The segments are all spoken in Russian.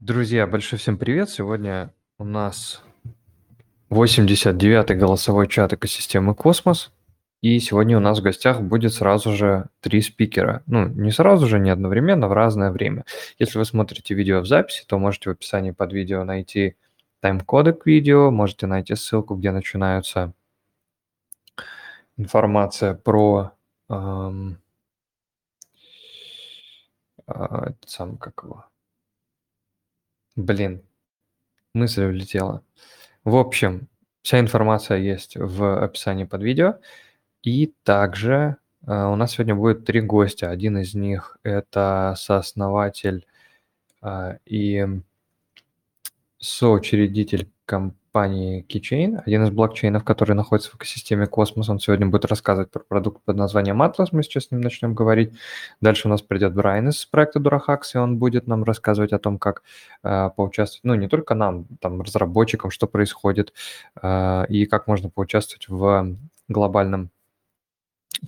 Друзья, большой всем привет. Сегодня у нас 89-й голосовой чат экосистемы Космос. И сегодня у нас в гостях будет сразу же три спикера. Ну, не сразу же, не одновременно, в разное время. Если вы смотрите видео в записи, то можете в описании под видео найти тайм-коды к видео, можете найти ссылку, где начинается информация про... мысль улетела. В общем, вся информация есть в описании под видео. И также у нас сегодня будет три гостя. Один из них – это сооснователь и соучредитель компании Keychain, один из блокчейнов, который находится в экосистеме Космос. Он сегодня будет рассказывать про продукт под названием Atlas. Мы сейчас с ним начнем говорить. Дальше у нас придет Брайан из проекта DoraHacks, и он будет нам рассказывать о том, как поучаствовать, ну, не только нам, там, разработчикам, что происходит, и как можно поучаствовать в глобальном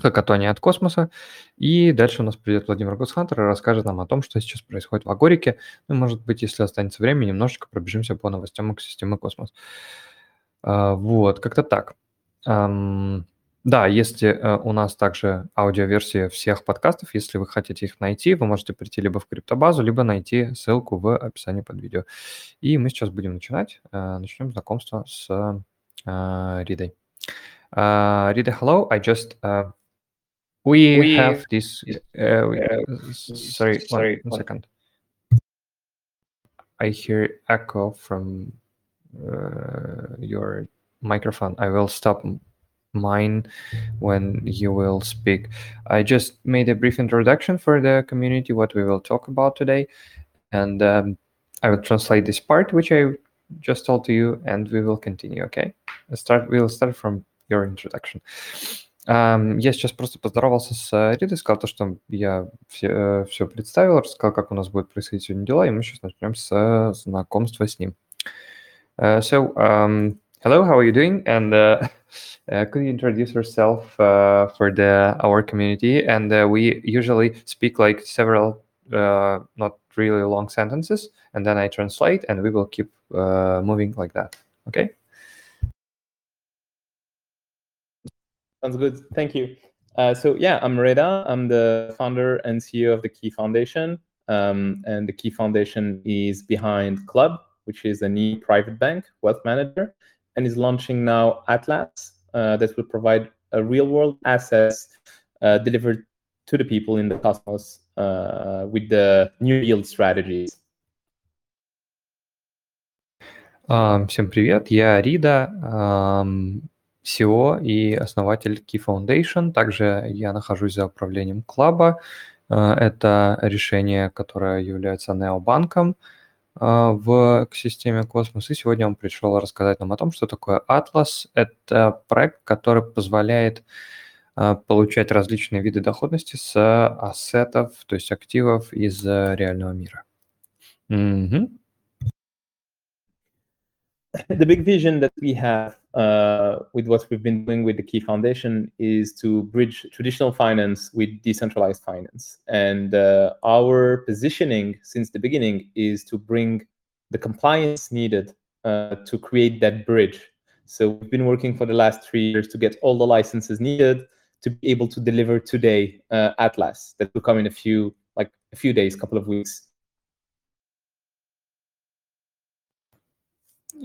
хакатоне от Космоса. И дальше у нас придет Владимир Гусхантер и расскажет нам о том, что сейчас происходит в Агорике. Ну, может быть, если останется время, немножечко пробежимся по новостям экосистемы Космос. Вот, как-то так. Да, есть у нас также аудиоверсия всех подкастов. Если вы хотите их найти, вы можете прийти либо в криптобазу, либо найти ссылку в описании под видео. И мы сейчас будем начинать. Начнем знакомство с Ридой. Rida, hello. I just we have this. Sorry, one second. I hear echo from your microphone. I will stop mine when you will speak. I just made a brief introduction for the community what we will talk about today, and I will translate this part which I just told to you, and we will continue. Okay, we'll start from your introduction. Я сейчас просто поздоровался с Ридой, сказал то, что я все представил, рассказал, как у нас будет происходить сегодня дела, и мы сейчас начнем с знакомства с ним. So, hello, how are you doing? And could you introduce yourself for our community? And we usually speak like several not really long sentences, and then I translate, and we will keep moving like that. Okay? Sounds good. Thank you. So, I'm Rida. I'm the founder and CEO of the Key Foundation. And the Key Foundation is behind Club, which is a new private bank, wealth manager, and is launching now Atlas that will provide a real-world assets delivered to the people in the Cosmos with the new yield strategies. Всем привет. Я Рида. CEO и основатель Key Foundation. Также я нахожусь за управлением Клаба. Это решение, которое является необанком в экосистеме Космос. И сегодня он пришел рассказать нам о том, что такое Atlas. Это проект, который позволяет получать различные виды доходности с ассетов, то есть активов из реального мира. Mm-hmm. The big vision that we have with what we've been doing with the Key Foundation is to bridge traditional finance with decentralized finance. And our positioning since the beginning is to bring the compliance needed to create that bridge. So we've been working for the last 3 years to get all the licenses needed to be able to deliver today Atlas that will come in a few days, couple of weeks.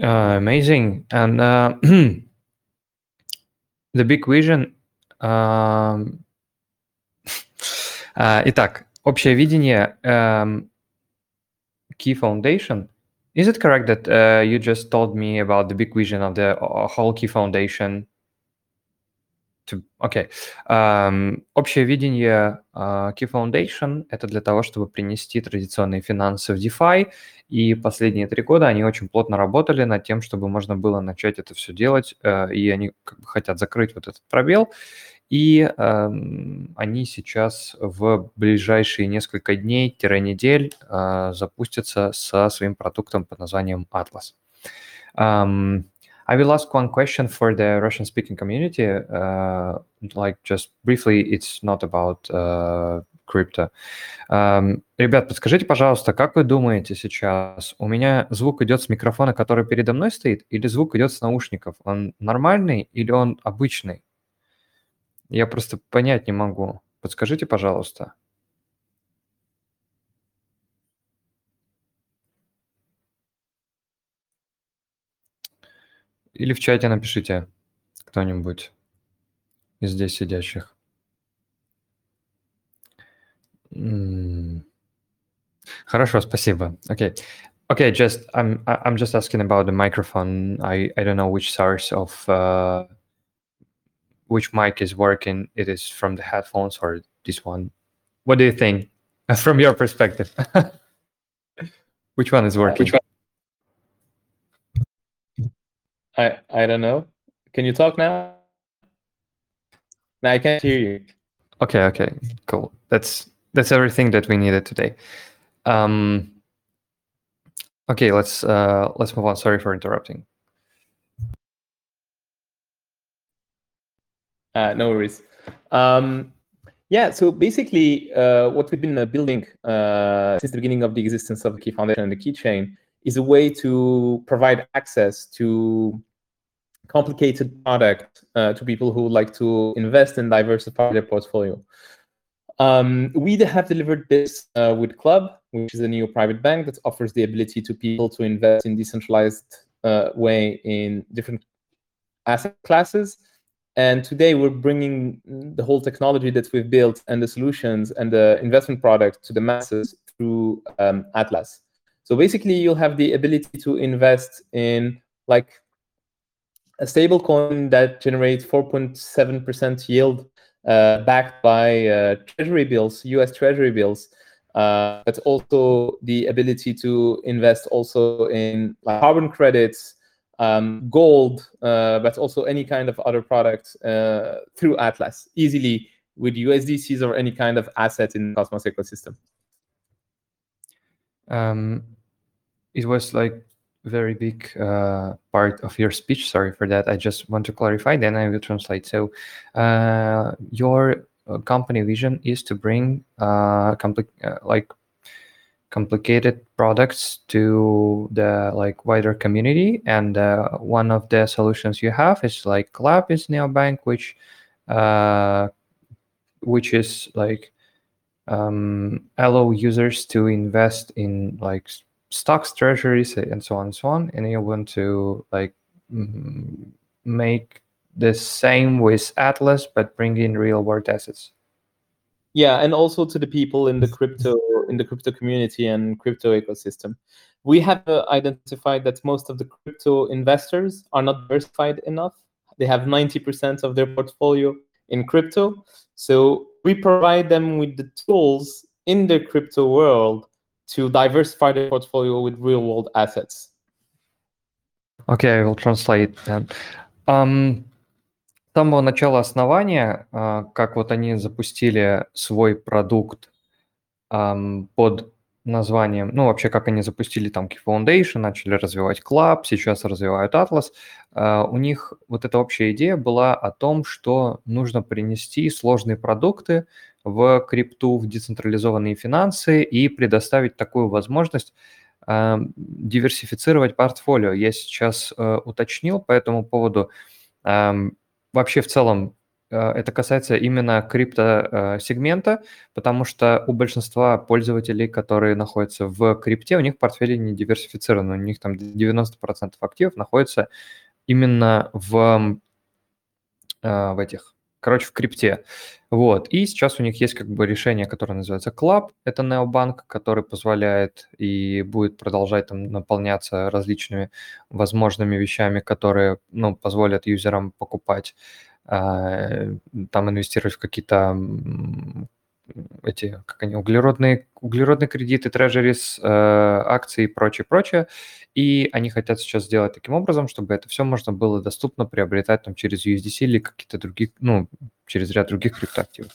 Amazing. And the big vision. Итак, общее видение Key Foundation. Is it correct that you just told me about the big vision of the whole Key Foundation? Okay. Общее видение Key Foundation – это для того, чтобы принести традиционные финансы в DeFi, и последние 3 года они очень плотно работали над тем, чтобы можно было начать это все делать, и они хотят закрыть вот этот пробел, и они сейчас в ближайшие несколько дней-недель запустятся со своим продуктом под названием Atlas. I will ask one question for the Russian-speaking community. Just briefly, it's not about крипто. Ребят, подскажите, пожалуйста, как вы думаете сейчас, у меня звук идет с микрофона, который передо мной стоит, или звук идет с наушников? Он нормальный или он обычный? Я просто понять не могу. Подскажите, пожалуйста. Или в чате напишите кто-нибудь из здесь сидящих. Хорошо, спасибо. Okay. Okay, just I'm just asking about the microphone. I don't know which source of which mic is working. It is from the headphones or this one. What do you think from your perspective? Which one is working? I don't know. Can you talk now? No, I can't hear you. Okay, cool. That's everything that we needed today. Okay, let's move on. Sorry for interrupting. No worries. So basically, what we've been building since the beginning of the existence of the Key Foundation and the Keychain is a way to provide access to complicated products to people who would like to invest and diversify their portfolio. We have delivered this with Club, which is a new private bank that offers the ability to people to invest in decentralized way in different asset classes. And today we're bringing the whole technology that we've built and the solutions and the investment product to the masses through Atlas. So basically, you'll have the ability to invest in like a stablecoin that generates 4.7% yield backed by treasury bills, US treasury bills. That's also the ability to invest also in like, carbon credits, gold, but also any kind of other products through Atlas, easily with USDCs or any kind of asset in the Cosmos ecosystem. It was like very big part of your speech. Sorry for that. I just want to clarify, then I will translate. So your company vision is to bring complicated products to the like wider community. And one of the solutions you have is like Club is neobank, which is like allow users to invest in like stocks, treasuries, and so on and so on. And you want to like make the same with Atlas, but bring in real world assets. Yeah, and also to the people in the crypto community and crypto ecosystem. We have identified that most of the crypto investors are not diversified enough. They have 90% of their portfolio in crypto. So we provide them with the tools in the crypto world to diversify their portfolio with real-world assets. Okay, I will translate then. С самого начала основания, как вот они запустили свой продукт под названием, ну вообще как они запустили там Key Foundation, начали развивать Club, сейчас развивают Atlas, у них вот эта общая идея была о том, что нужно принести сложные продукты в крипту, в децентрализованные финансы и предоставить такую возможность диверсифицировать портфолио. Я сейчас уточнил по этому поводу. Вообще в целом это касается именно крипто-сегмента, потому что у большинства пользователей, которые находятся в крипте, у них портфели не диверсифицированы, у них там 90% активов находится именно в этих, короче, в крипте. Вот. И сейчас у них есть как бы решение, которое называется Club, это необанк, который позволяет и будет продолжать там наполняться различными возможными вещами, которые, ну, позволят юзерам покупать, там инвестировать в какие-то эти, как они, углеродные кредиты, трежерис, акции и прочее. И они хотят сейчас сделать таким образом, чтобы это все можно было доступно приобретать там через USDC или какие-то другие, ну, через ряд других криптоактивов.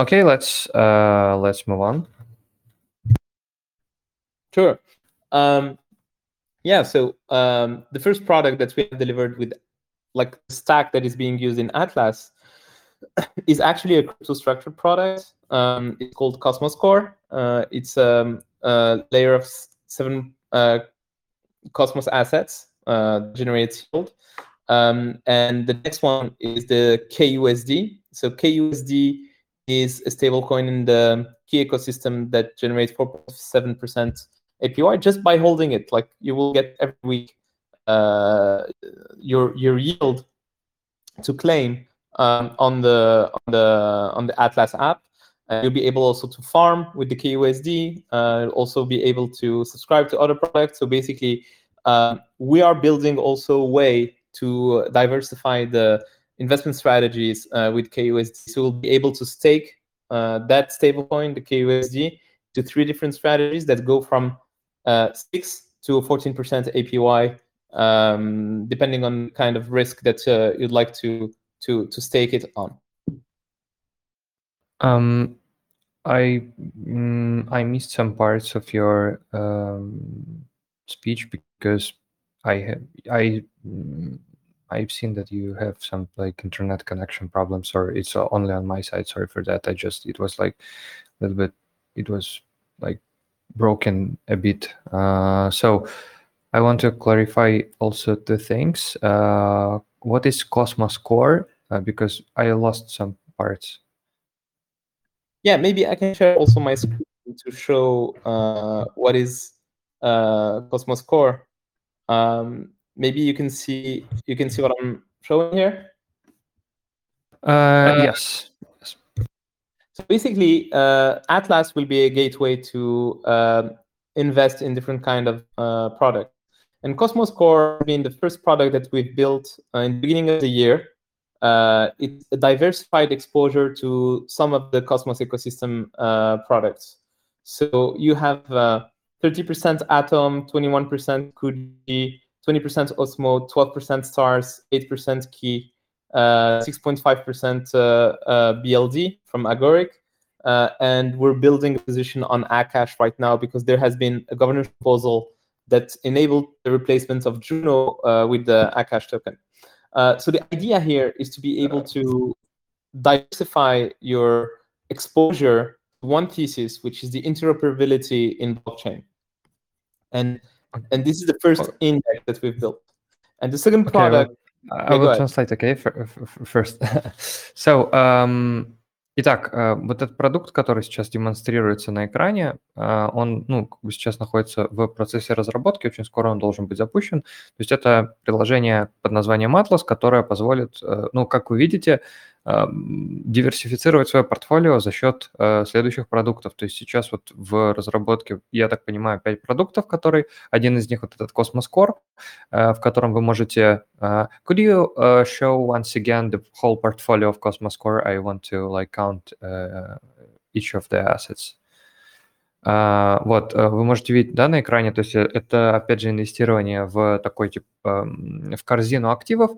Okay, let's move on. Sure. So the first product that we have delivered with like the stack that is being used in Atlas is actually a crypto-structured product. It's called Cosmos Core. It's a layer of 7 Cosmos assets, generates yield. And the next one is the KUSD. So KUSD is a stablecoin in the key ecosystem that generates 4.7% APY just by holding it. Like, you will get every week your yield to claim on the Atlas app. You'll be able also to farm with the KUSD. Also be able to subscribe to other products. So basically, we are building also a way to diversify the investment strategies with KUSD. So we'll be able to stake that stablecoin, the KUSD, to 3 different strategies that go from 6 to 14% APY, depending on kind of risk that you'd like to stake it on. I missed some parts of your speech because I've seen that you have some like internet connection problems, or it's only on my side. Sorry for that. It was like a little bit. It was like broken a bit. So I want to clarify also 2 things. What is Cosmos Core? Because I lost some parts. Yeah, maybe I can share also my screen to show what is Cosmos Core. Maybe you can see what I'm showing here. Yes. So basically, Atlas will be a gateway to invest in different kind of products. And Cosmos Core being the first product that we've built in the beginning of the year, it's a diversified exposure to some of the Cosmos ecosystem products. So you have 30% Atom, 21% Kuji, 20% Osmo, 12% Stars, 8% Key, 6.5% BLD from Agoric. And we're building a position on Akash right now because there has been a governance proposal that enabled the replacement of Juno with the Akash token. So the idea here is to be able to diversify your exposure to one thesis, which is the interoperability in blockchain. And this is the first index that we've built. And the second product... I will translate, okay, first. So, итак, вот этот продукт, который сейчас демонстрируется на экране, он, сейчас находится в процессе разработки, очень скоро он должен быть запущен. То есть это приложение под названием Atlas, которое позволит, как вы видите, диверсифицировать свое портфолио за счет следующих продуктов. То есть сейчас вот в разработке, я так понимаю, 5 продуктов, один из них вот этот Cosmos Core, в котором вы можете... Could you show once again the whole portfolio of Cosmos Core? I want to count each of the assets. Вы можете видеть, да, на экране, то есть это, опять же, инвестирование в такой тип, в корзину активов,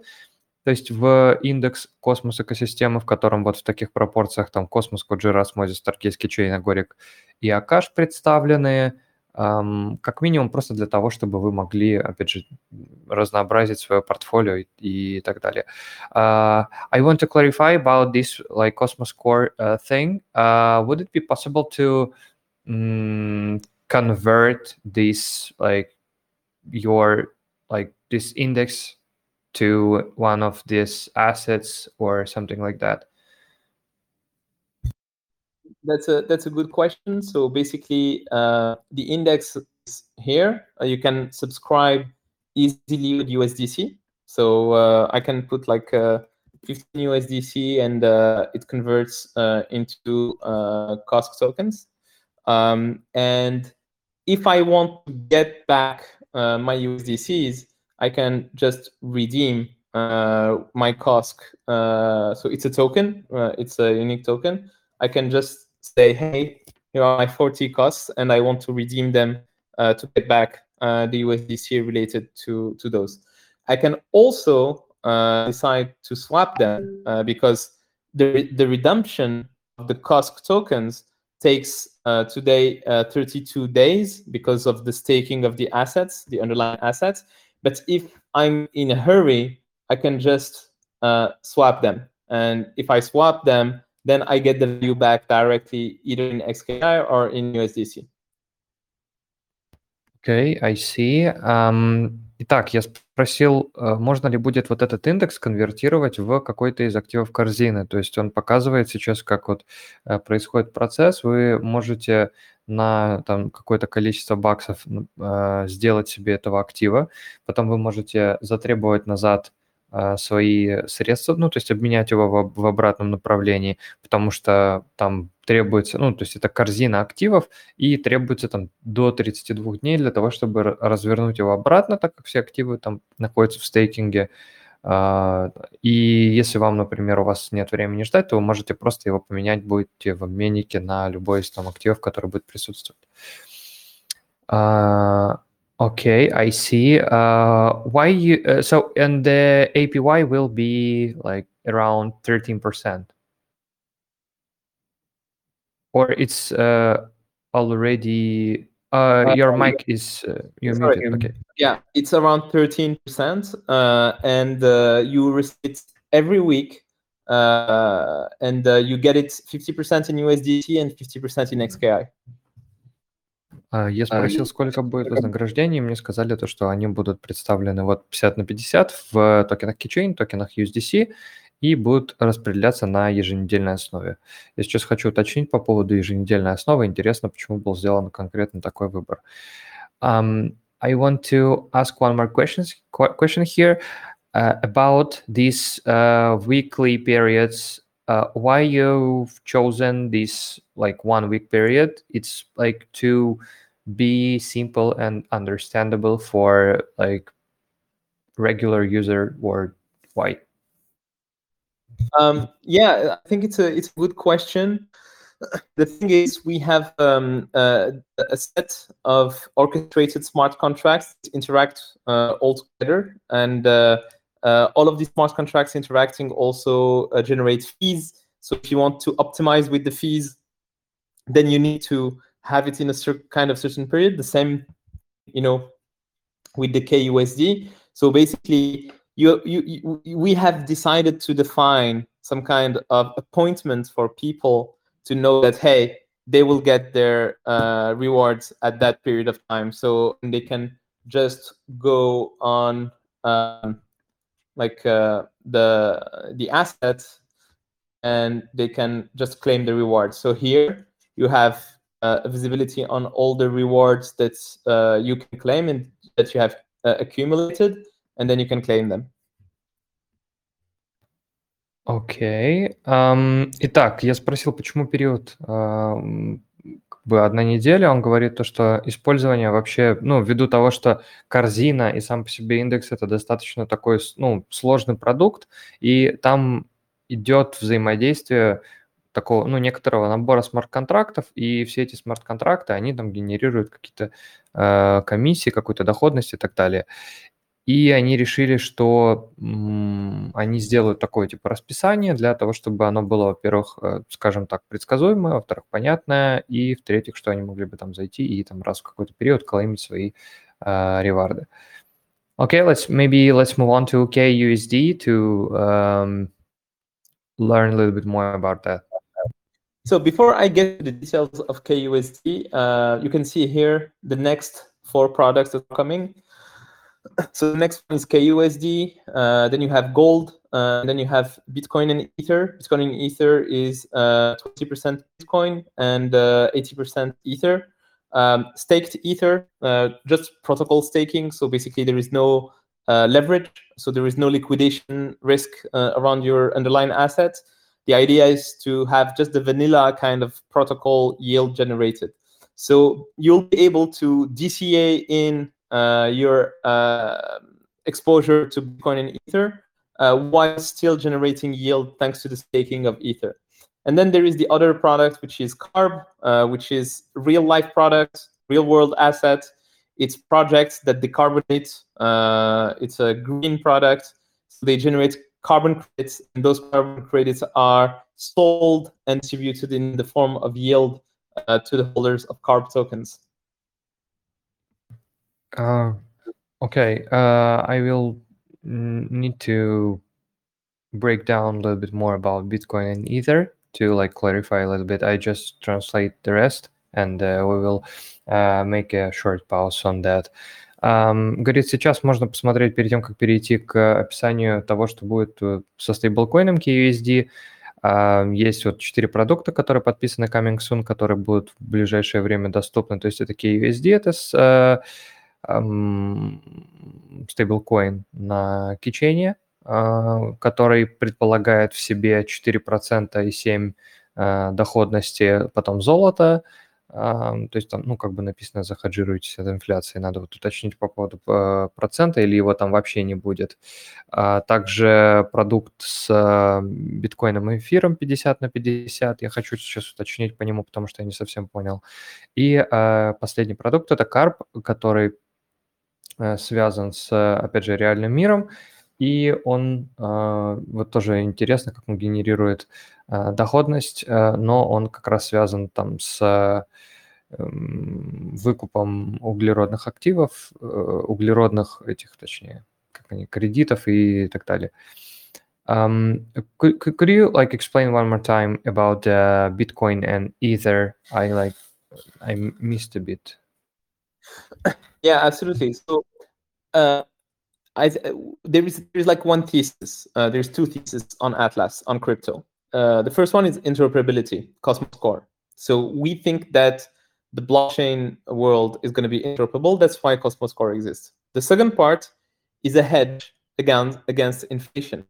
то есть в индекс Космос экосистемы, в котором вот в таких пропорциях там Космос, Куджи, Осмозис, Старкейс, Кeychain, Агорик и Акаш представлены, как минимум просто для того, чтобы вы могли, опять же, разнообразить свое портфолио и так далее. I want to clarify about this like Cosmos Core thing. Would it be possible to convert this this index to one of these assets or something like that? That's a good question. So basically, the index is here. You can subscribe easily with USDC. So I can put 15 USDC and it converts into COSC tokens. And if I want to get back my USDCs, I can just redeem my COSC. So it's a token. It's a unique token. I can just say, hey, here are my 40 COSCs, and I want to redeem them to get back the USDC related to those. I can also decide to swap them because the redemption of the COSC tokens takes today 32 days because of the staking of the assets, the underlying assets. But if I'm in a hurry, I can just swap them. And if I swap them, then I get the value back directly either in XKI or in USDC. Okay, I see. Итак, я спросил, можно ли будет вот этот индекс конвертировать в какой-то из активов корзины. То есть он показывает сейчас, как вот происходит процесс. Вы можете на там какое-то количество баксов сделать себе этого актива. Потом вы можете затребовать назад свои средства, ну, то есть обменять его в обратном направлении, потому что там требуется, ну, то есть это корзина активов, и требуется там до 32 дней для того, чтобы развернуть его обратно, так как все активы там находятся в стейкинге. И если вам, например, у вас нет времени ждать, то вы можете просто его поменять, будете в обменнике на любой из там активов, который будет присутствовать. Okay, I see. Why you, so and the APY will be like around 13%, or it's already. Your mic is you're muted. Okay. Yeah, it's around 13%, and you receive it every week, and you get it 50% in USDT and 50% in XKI. Я спросил, сколько будет вознаграждений, мне сказали, то, что они будут представлены вот 50/50 в токенах Keychain, токенах USDC, и будут распределяться на еженедельной основе. Я сейчас хочу уточнить по поводу еженедельной основы. Интересно, почему был сделан конкретно такой выбор. I want to ask one more question here about these weekly periods. Why you've chosen this like 1 week period? It's like to be simple and understandable for like regular user, or why? Yeah, I think it's a good question. The thing is, we have a set of orchestrated smart contracts that interact all together, and all of these smart contracts interacting also generate fees. So if you want to optimize with the fees, then you need to have it in a kind of certain period. The same, you know, with the KUSD. So basically, we have decided to define some kind of appointment for people to know that, hey, they will get their rewards at that period of time. So they can just go on... like the assets, and they can just claim the rewards. So here you have visibility on all the rewards that you can claim and that you have accumulated, and then you can claim them. Okay. Итак, я спросил, почему период... одна неделя, он говорит то, что использование вообще, ну, ввиду того, что корзина и сам по себе индекс – это достаточно такой, ну, сложный продукт, и там идет взаимодействие такого, ну, некоторого набора смарт-контрактов, и все эти смарт-контракты, они там генерируют какие-то комиссии, какую-то доходность и так далее. И они решили, что они сделают такое типа расписание для того, чтобы оно было, во-первых, скажем так, предсказуемое, во-вторых, понятное, и в-третьих, что они могли бы там зайти и там раз в какой-то период клеймить свои реварды. Okay, let's move on to KUSD to learn a little bit more about that. So before I get to the details of KUSD, you can see here the next 4 products that are coming. So the next one is KUSD, then you have gold, and then you have Bitcoin and Ether. Bitcoin and Ether is 20% Bitcoin and 80% Ether. Staked Ether, just protocol staking. So basically there is no leverage. So there is no liquidation risk around your underlying asset. The idea is to have just the vanilla kind of protocol yield generated. So you'll be able to DCA in your exposure to Bitcoin and Ether while still generating yield thanks to the staking of Ether. And then there is the other product, which is CARB, which is real-life products, real-world assets. It's projects that decarbonate. It's a green product. So they generate carbon credits, and those carbon credits are sold and distributed in the form of yield to the holders of CARB tokens. Okay, I will need to break down a little bit more about Bitcoin and Ether to like clarify a little bit. I just translate the rest, and we will make a short pause on that. Говорит, сейчас можно посмотреть, перед тем, как перейти к описанию того, что будет со стейблкоином KUSD. Есть вот 4 продукта, которые подписаны Coming Soon, которые будут в ближайшее время доступны. То есть это KUSD, это стейблкоин на Keychain, который предполагает в себе 4% и 7% доходности, потом золото. То есть там, ну, как бы написано, захеджируйтесь от инфляции. Надо вот уточнить по поводу процента, или его там вообще не будет. Также продукт с биткоином и эфиром 50/50. Я хочу сейчас уточнить по нему, потому что я не совсем понял. И последний продукт – это карп, который связан с, опять же, реальным миром. И он, вот тоже интересно, как он генерирует доходность, но он как раз связан там с выкупом углеродных активов, углеродных этих, точнее, как они, кредитов и так далее. Could you like explain one more time about Bitcoin and Ether? I missed a bit. Yeah, absolutely. So there is like one thesis. There's two theses on Atlas, on crypto. The first one is interoperability, Cosmos Core. So we think that the blockchain world is going to be interoperable. That's why Cosmos Core exists. The second part is a hedge against inflation.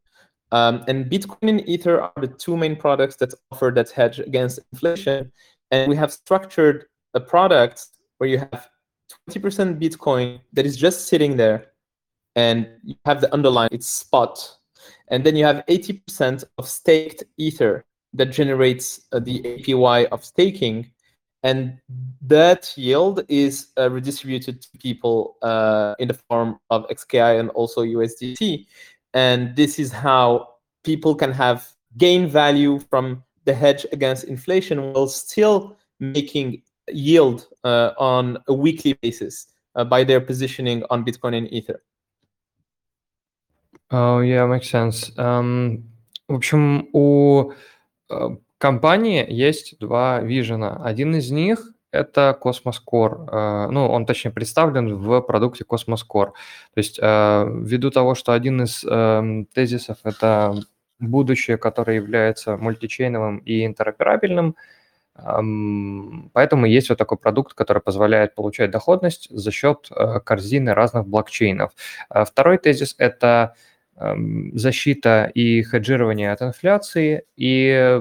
And Bitcoin and Ether are the two main products that offer that hedge against inflation. And we have structured a product where you have 20% Bitcoin that is just sitting there, and you have the underlying, it's spot. And then you have 80% of staked Ether that generates the APY of staking. And that yield is redistributed to people in the form of XKI and also USDT. And this is how people can have gain value from the hedge against inflation while still making yield on a weekly basis by their positioning on Bitcoin and Ether. Yeah, makes sense. В общем, у компании есть два вижена. Один из них – это Cosmos Core. Ну, он, точнее, представлен в продукте Cosmos Core. То есть, ввиду того, что один из тезисов – это будущее, которое является мультичейновым и интероперабельным, поэтому есть вот такой продукт, который позволяет получать доходность за счет корзины разных блокчейнов. Второй тезис – это защита и хеджирование от инфляции. И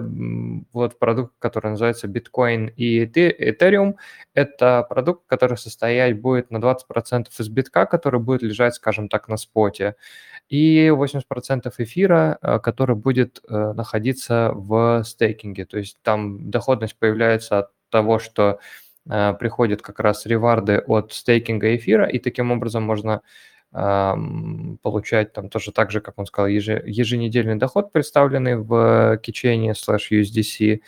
вот продукт, который называется Bitcoin и Ethereum, это продукт, который состоять будет на 20% из битка, который будет лежать, скажем так, на споте, и 80% эфира, который будет находиться в стейкинге. То есть там доходность появляется от того, что приходят как раз реварды от стейкинга эфира, и таким образом можно получать там тоже так же, как он сказал, еженедельный доход, представленный в Keychain /USDC,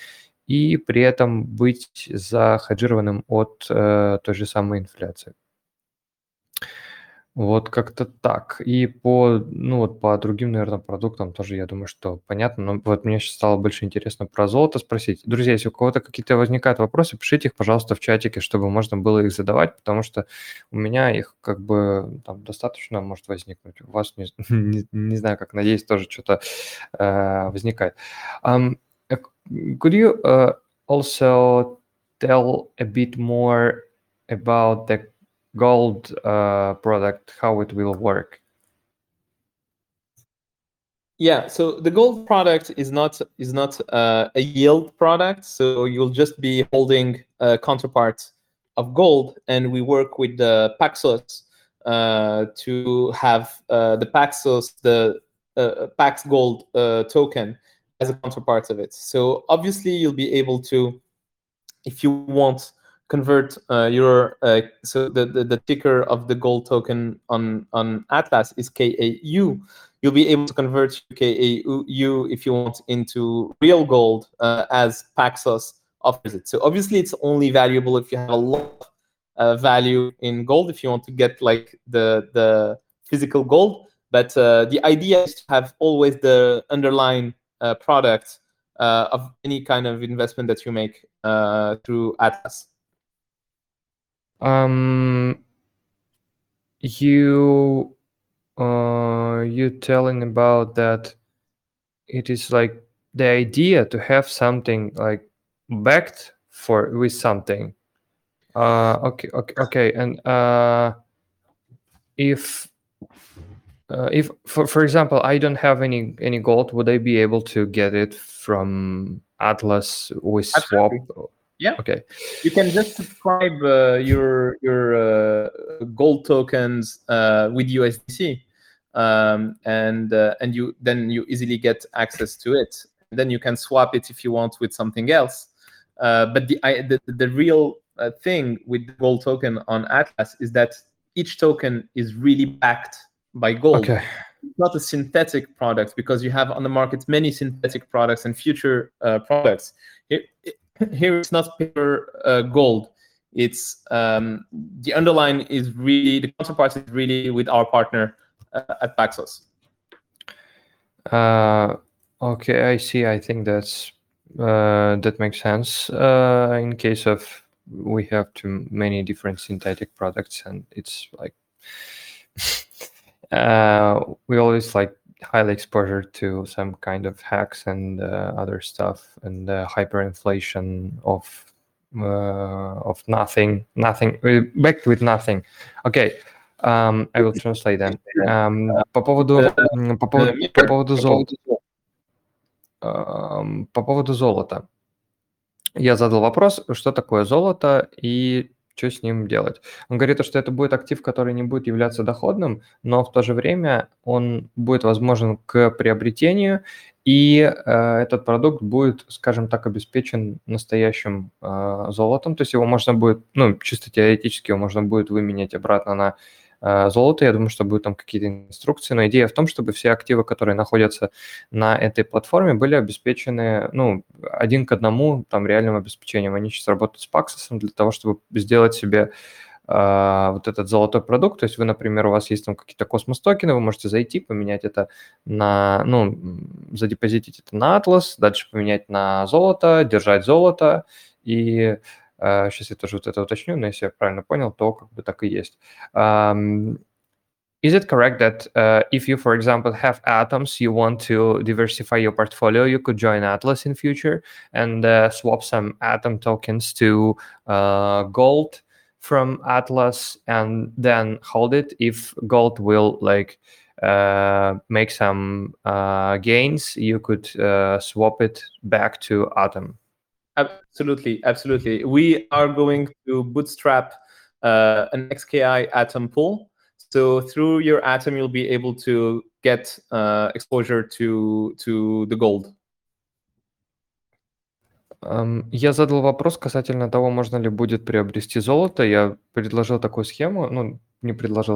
и при этом быть захеджированным от той же самой инфляции. Вот как-то так. И по, ну вот по другим, наверное, продуктам тоже, я думаю, что понятно. Но вот мне сейчас стало больше интересно про золото спросить. Друзья, если у кого-то какие-то возникают вопросы, пишите их, пожалуйста, в чатике, чтобы можно было их задавать, потому что у меня их как бы там достаточно может возникнуть. У вас, не знаю, как, надеюсь, тоже что-то возникает. Could you also tell a bit more about the gold product, how it will work? Yeah, so the gold product is not a yield product, so you'll just be holding a counterpart of gold, and we work with the Paxos to have the Pax Gold token as a counterpart of it. So obviously you'll be able to, if you want, convert your so the ticker of the gold token on Atlas is KAU. You'll be able to convert KAU if you want into real gold as Paxos offers it. So obviously it's only valuable if you have a lot of value in gold. If you want to get like the physical gold, But the idea is to have always the underlying product of any kind of investment that you make through Atlas. You telling about that it is like the idea to have something like backed for with something. Okay. And if for example, I don't have any gold, would I be able to get it from Atlas with swap? Yeah. Okay. You can just subscribe your gold tokens with USDC, and you then you easily get access to it. And then you can swap it if you want with something else. But the real thing with gold token on Atlas is that each token is really backed by gold. Okay. It's not a synthetic product, because you have on the market many synthetic products and future products. Here it's not paper gold. It's the underlying is really, the counterpart is really with our partner at Paxos. Okay, I see. I think that's that makes sense in case of we have too many different synthetic products, and it's like we always like highly exposure to some kind of hacks and other stuff, and hyperinflation of nothing backed with nothing. Okay, I will translate them. По поводу золота. По поводу золота. Я задал вопрос, что такое золото и что с ним делать. Он говорит, что это будет актив, который не будет являться доходным, но в то же время он будет возможен к приобретению, и этот продукт будет, скажем так, обеспечен настоящим золотом. То есть его можно будет, чисто теоретически его можно будет выменять обратно на золото. Я думаю, что будут там какие-то инструкции, но идея в том, чтобы все активы, которые находятся на этой платформе, были обеспечены, один к одному там реальным обеспечением. Они сейчас работают с Paxos для того, чтобы сделать себе вот этот золотой продукт. То есть вы, например, у вас есть там какие-то космос-токены, вы можете зайти, поменять это на, задепозитить это на Atlas, дальше поменять на золото, держать золото и... Сейчас я тоже вот это уточню, но если я правильно понял, то как бы так и есть. Is it correct that if you, for example, have atoms, you want to diversify your portfolio, you could join Atlas in future and swap some atom tokens to gold from Atlas and then hold it if gold will like make some gains, you could swap it back to atom? Absolutely. We are going to bootstrap an XKI Atom pool. So through your Atom, you'll be able to get exposure to the gold. Я задал вопрос касательно того, можно ли будет приобрести золото. Я предложил такую схему,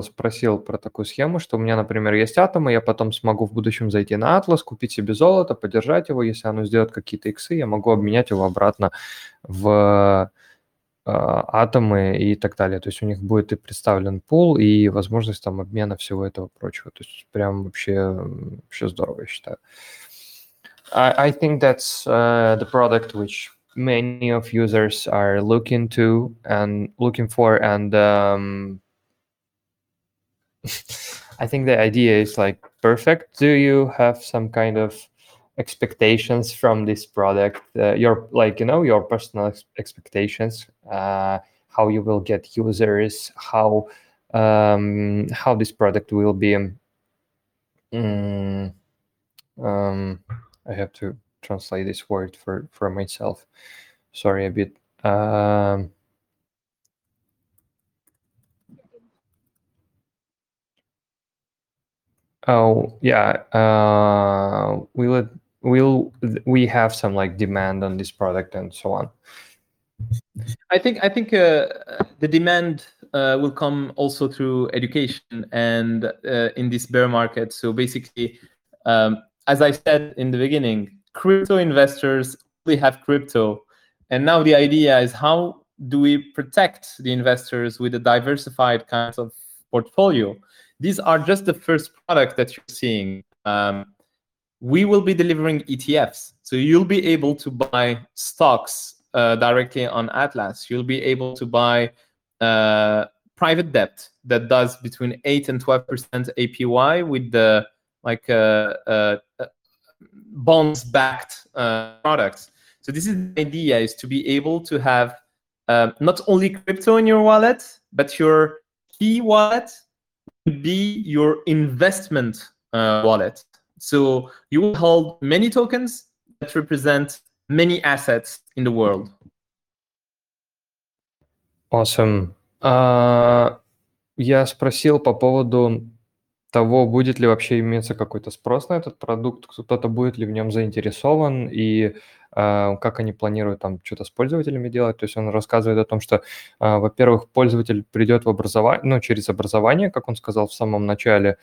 спросил про такую схему, что у меня, например, есть атомы, я потом смогу в будущем зайти на Atlas, купить себе золото, подержать его, если оно сделает какие-то иксы, я могу обменять его обратно в атомы и так далее. То есть у них будет и представлен пул, и возможность там обмена всего этого прочего. То есть прям вообще здорово, я считаю. I think that's the product which many of users are looking for, and I think the idea is like perfect. Do you have some kind of expectations from this product? Your personal expectations, how you will get users, how this product will be. I have to translate this word for myself. Sorry a bit. Will we have some like demand on this product and so on? I think the demand will come also through education and in this bear market. So basically, as I said in the beginning, crypto investors only have crypto. And now the idea is, how do we protect the investors with a diversified kind of portfolio. These are just the first product that you're seeing. We will be delivering ETFs. So you'll be able to buy stocks directly on Atlas. You'll be able to buy private debt that does between 8 and 12% APY with the bonds-backed products. So this is the idea, is to be able to have not only crypto in your wallet, but your key wallet would be your investment wallet. So you will hold many tokens that represent many assets in the world. Awesome. Я спросил по поводу того, будет ли вообще иметься какой-то спрос на этот продукт, кто-то будет ли в нем заинтересован, и как они планируют там что-то с пользователями делать. То есть он рассказывает о том, что, во-первых, пользователь придет в образование, ну, через образование, как он сказал в самом начале,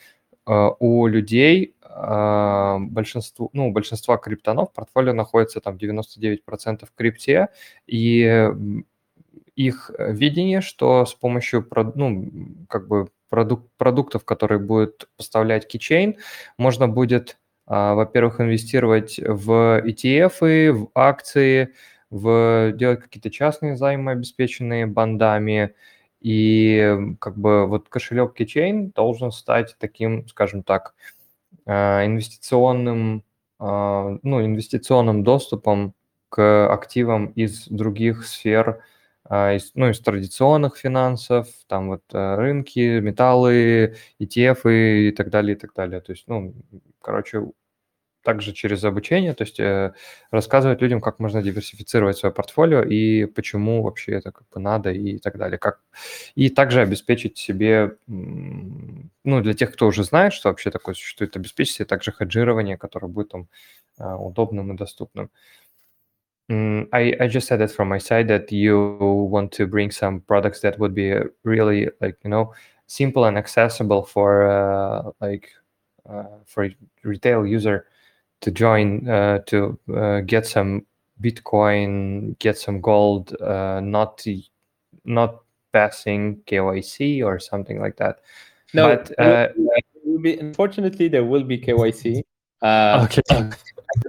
у людей, большинства криптонов, портфолио находится там 99% в крипте, и их видение, что с помощью продуктов, которые будет поставлять Keychain, можно будет, во-первых, инвестировать в ETF, в акции, делать какие-то частные займы, обеспеченные бандами, и кошелек Keychain должен стать таким, скажем так, инвестиционным доступом к активам из других сфер, из традиционных финансов, там рынки, металлы, ETF и так далее, и так далее. То есть, также через обучение, то есть рассказывать людям, как можно диверсифицировать свое портфолио и почему вообще это надо и так далее. И также обеспечить себе, для тех, кто уже знает, что вообще такое существует, обеспечить себе также хеджирование, которое будет там удобным и доступным. I just said that from my side, that you want to bring some products that would be really simple and accessible for retail user to join, to get some Bitcoin, get some gold, not passing KYC or something like that. No, but, unfortunately there will be KYC. Okay.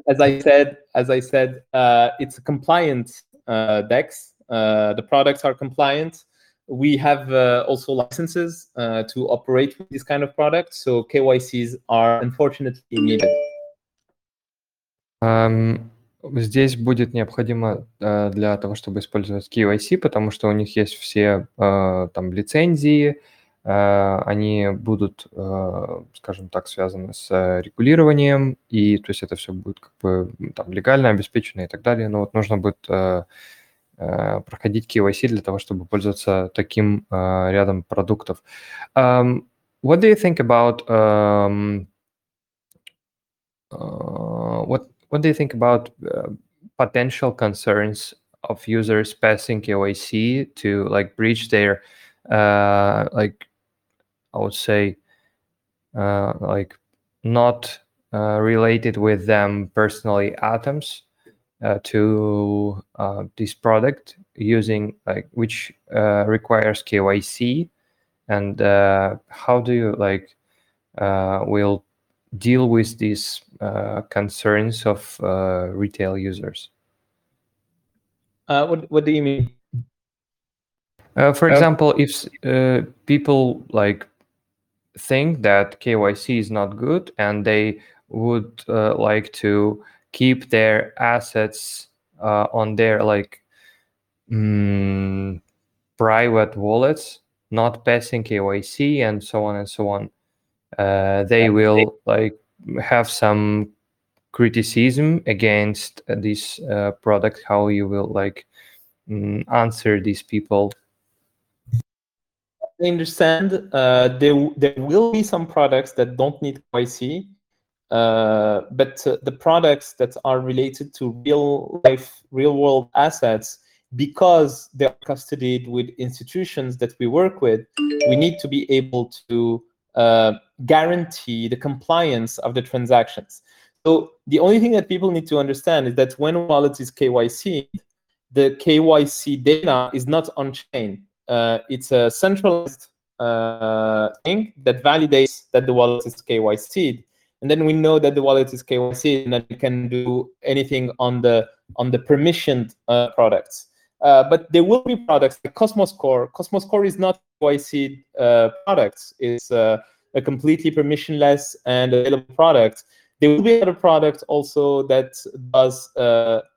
As I said, it's a compliant DEX. The products are compliant. We have also licenses to operate with this kind of product, so KYCs are unfortunately needed. Здесь будет необходимо для того, чтобы использовать KYC, потому что у них есть все лицензии, они будут, связаны с регулированием, и то есть это все будет легально обеспечено и так далее. Но нужно будет проходить KYC для того, чтобы пользоваться таким рядом продуктов. What do you think about potential concerns of users passing KYC to breach their not related with them personally atoms to this product using which requires KYC, and how do you will deal with these concerns of retail users? What do you mean? For example, if people think that KYC is not good and they would like to keep their assets on their private wallets, not passing KYC and so on and so on, they will have some criticism against this product. How you will answer these people? I understand there will be some products that don't need KYC, but the products that are related to real world assets, because they are custodied with institutions that we work with, we need to be able to guarantee the compliance of the transactions. So the only thing that people need to understand is that when wallet is KYC, the KYC data is not on chain. It's a centralized thing that validates that the wallet is KYC'd. And then we know that the wallet is KYC, and then we can do anything on the permissioned products. But there will be products like Cosmos Core. Cosmos Core is not KYC products. It's a completely permissionless and available product. There will be other products also that does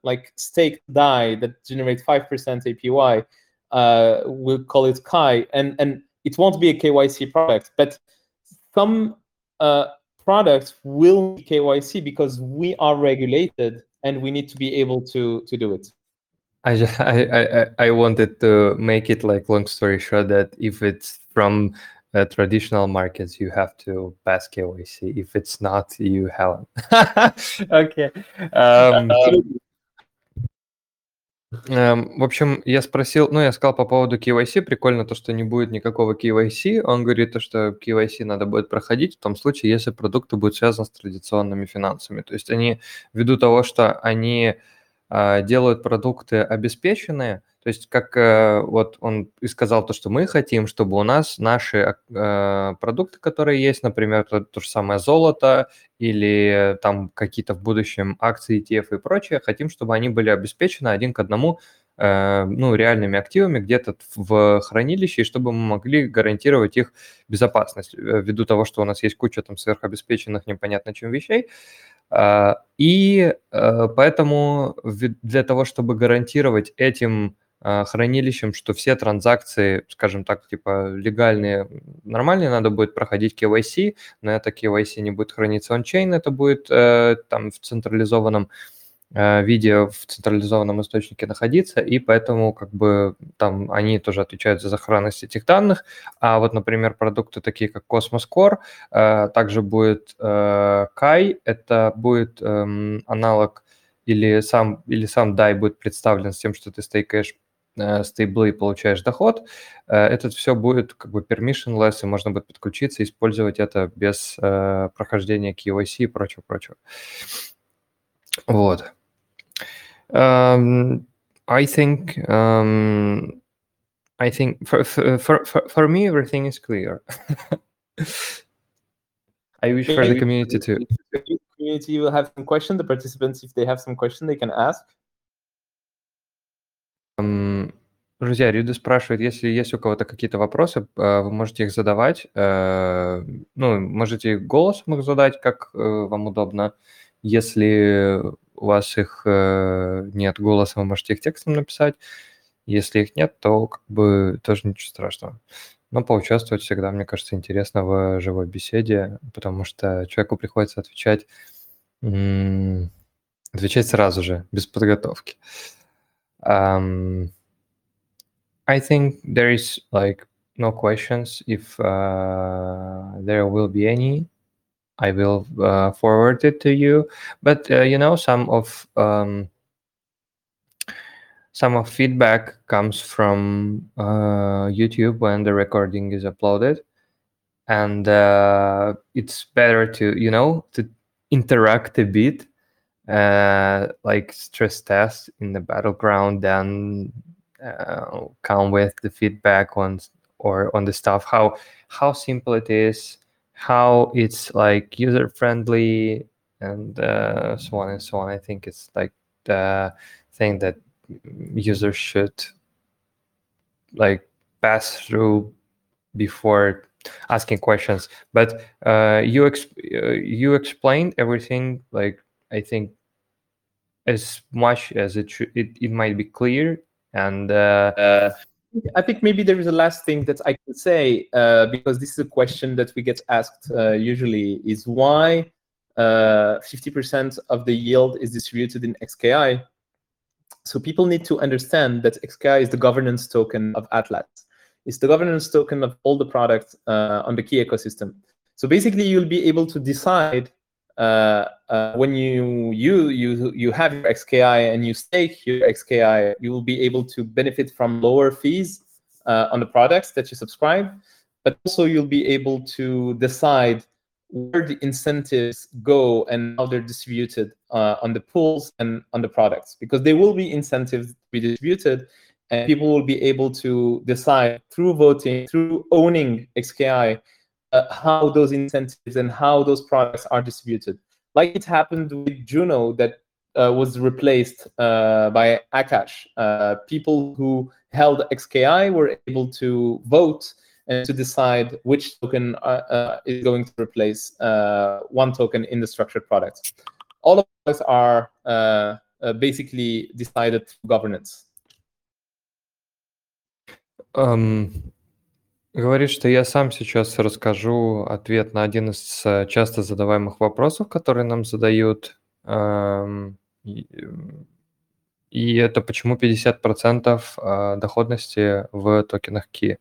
like stake DAI that generate 5% APY. We'll call it Kai, and it won't be a KYC product. But some products will be KYC because we are regulated and we need to be able to do it. I wanted to make it like long story short that if it's from traditional markets, you have to pass KYC. If it's not, you haven't. Okay. В общем, я спросил, ну, я сказал по поводу KYC, прикольно то, что не будет никакого KYC, он говорит то, что KYC надо будет проходить в том случае, если продукты будут связаны с традиционными финансами, то есть они, ввиду того, что они делают продукты обеспеченные, то есть как вот он и сказал то, что мы хотим, чтобы у нас наши продукты, которые есть, например, то же самое золото или там какие-то в будущем акции, ETF и прочее, хотим, чтобы они были обеспечены один к одному, ну, реальными активами где-то в хранилище, и чтобы мы могли гарантировать их безопасность, ввиду того, что у нас есть куча там сверхобеспеченных непонятно чем вещей. И поэтому для того, чтобы гарантировать этим хранилищем, что все транзакции, скажем так, типа легальные, нормальные, надо будет проходить KYC, но это KYC не будет храниться ончейн, это будет там в централизованном виде, в централизованном источнике находиться, и поэтому как бы там они тоже отвечают за сохранность этих данных, а вот, например, продукты такие, как Cosmos Core, также будет Kai, это будет аналог или сам DAI будет представлен с тем, что ты стейкаешь стейблы и получаешь доход, это все будет как бы permissionless, и можно будет подключиться и использовать это без прохождения KYC и прочего-прочего. Вот. I think for me everything is clear. I wish for the community too. The community will have some questions. The participants, if they have some question, they can ask. Друзья, Рюда спрашивает, если есть у кого-то какие-то вопросы, вы можете их задавать. Ну, можете голосом их задать, как вам удобно. Если у вас их нет голосом, вы можете их текстом написать. Если их нет, то как бы тоже ничего страшного. Но поучаствовать всегда, мне кажется, интересно в живой беседе, потому что человеку приходится отвечать сразу же, без подготовки. I think there is like no questions. If there will be any, I will forward it to you, but you know, some of feedback comes from YouTube when the recording is uploaded, and it's better to, you know, to interact a bit, like stress test in the battleground, than come with the feedback on the stuff, how simple it is, how it's like user friendly, and so on and so on. I think it's like the thing that users should like pass through before asking questions. But you explained everything, like I think as much as it might be clear, and I think maybe there is a last thing that I can say, because this is a question that we get asked usually, is why 50% of the yield is distributed in XKI. So people need to understand that XKI is the governance token of Atlas. It's the governance token of all the products on the key ecosystem. So basically, you'll be able to decide when you have your XKI and you stake your XKI, you will be able to benefit from lower fees on the products that you subscribe, but also you'll be able to decide where the incentives go and how they're distributed on the pools and on the products, because there will be incentives to be distributed, And people will be able to decide through voting, through owning XKI, how those incentives and how those products are distributed. Like it happened with Juno that was replaced by Akash. People who held XKI were able to vote and to decide which token is going to replace one token in the structured products. All of us are basically decided through governance. Говоришь, что я сам сейчас расскажу ответ на один из часто задаваемых вопросов, которые нам задают. И это почему 50% доходности в токенах Key.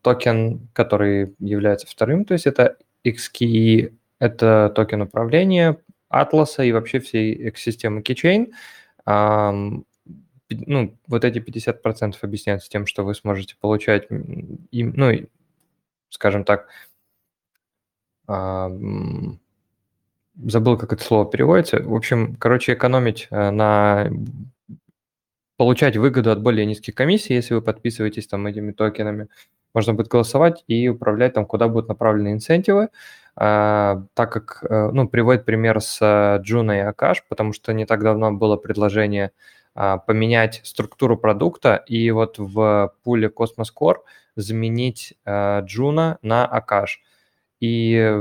Токен, который является вторым, то есть это XKI, это токен управления Atlas и вообще всей экосистемы Keychain. Ну, вот эти 50% объясняются тем, что вы сможете получать, ну, скажем так, забыл, как это слово переводится. В общем, короче, экономить на... Получать выгоду от более низких комиссий, если вы подписываетесь там этими токенами. Можно будет голосовать и управлять там, куда будут направлены инцентивы. Так как, ну, приводит пример с Juno и Akash, потому что не так давно было предложение поменять структуру продукта и вот в пуле Cosmos Core заменить Juno на Akash. И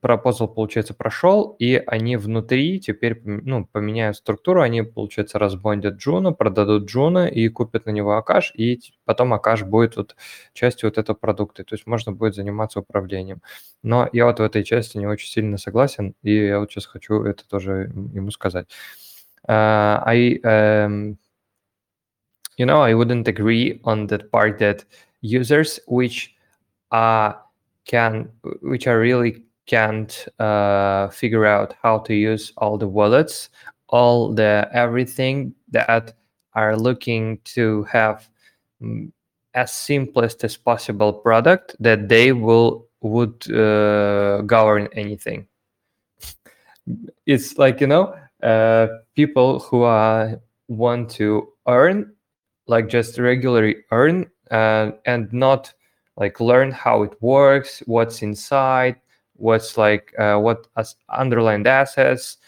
пропозал, получается, прошел, и они внутри теперь, ну, поменяют структуру, они, получается, разбондят Juno, продадут Juno и купят на него Akash, и потом Akash будет вот частью вот этого продукта, то есть можно будет заниматься управлением. Но я вот в этой части не очень сильно согласен, и я вот сейчас хочу это тоже ему сказать. You know, I wouldn't agree on that part that users which really can't figure out how to use all the wallets, all the everything that are looking to have as simplest as possible product that they would govern anything. It's like, you know. People who want to earn, like just regularly earn, and not like learn how it works, what's inside, what's like what as underlying assets.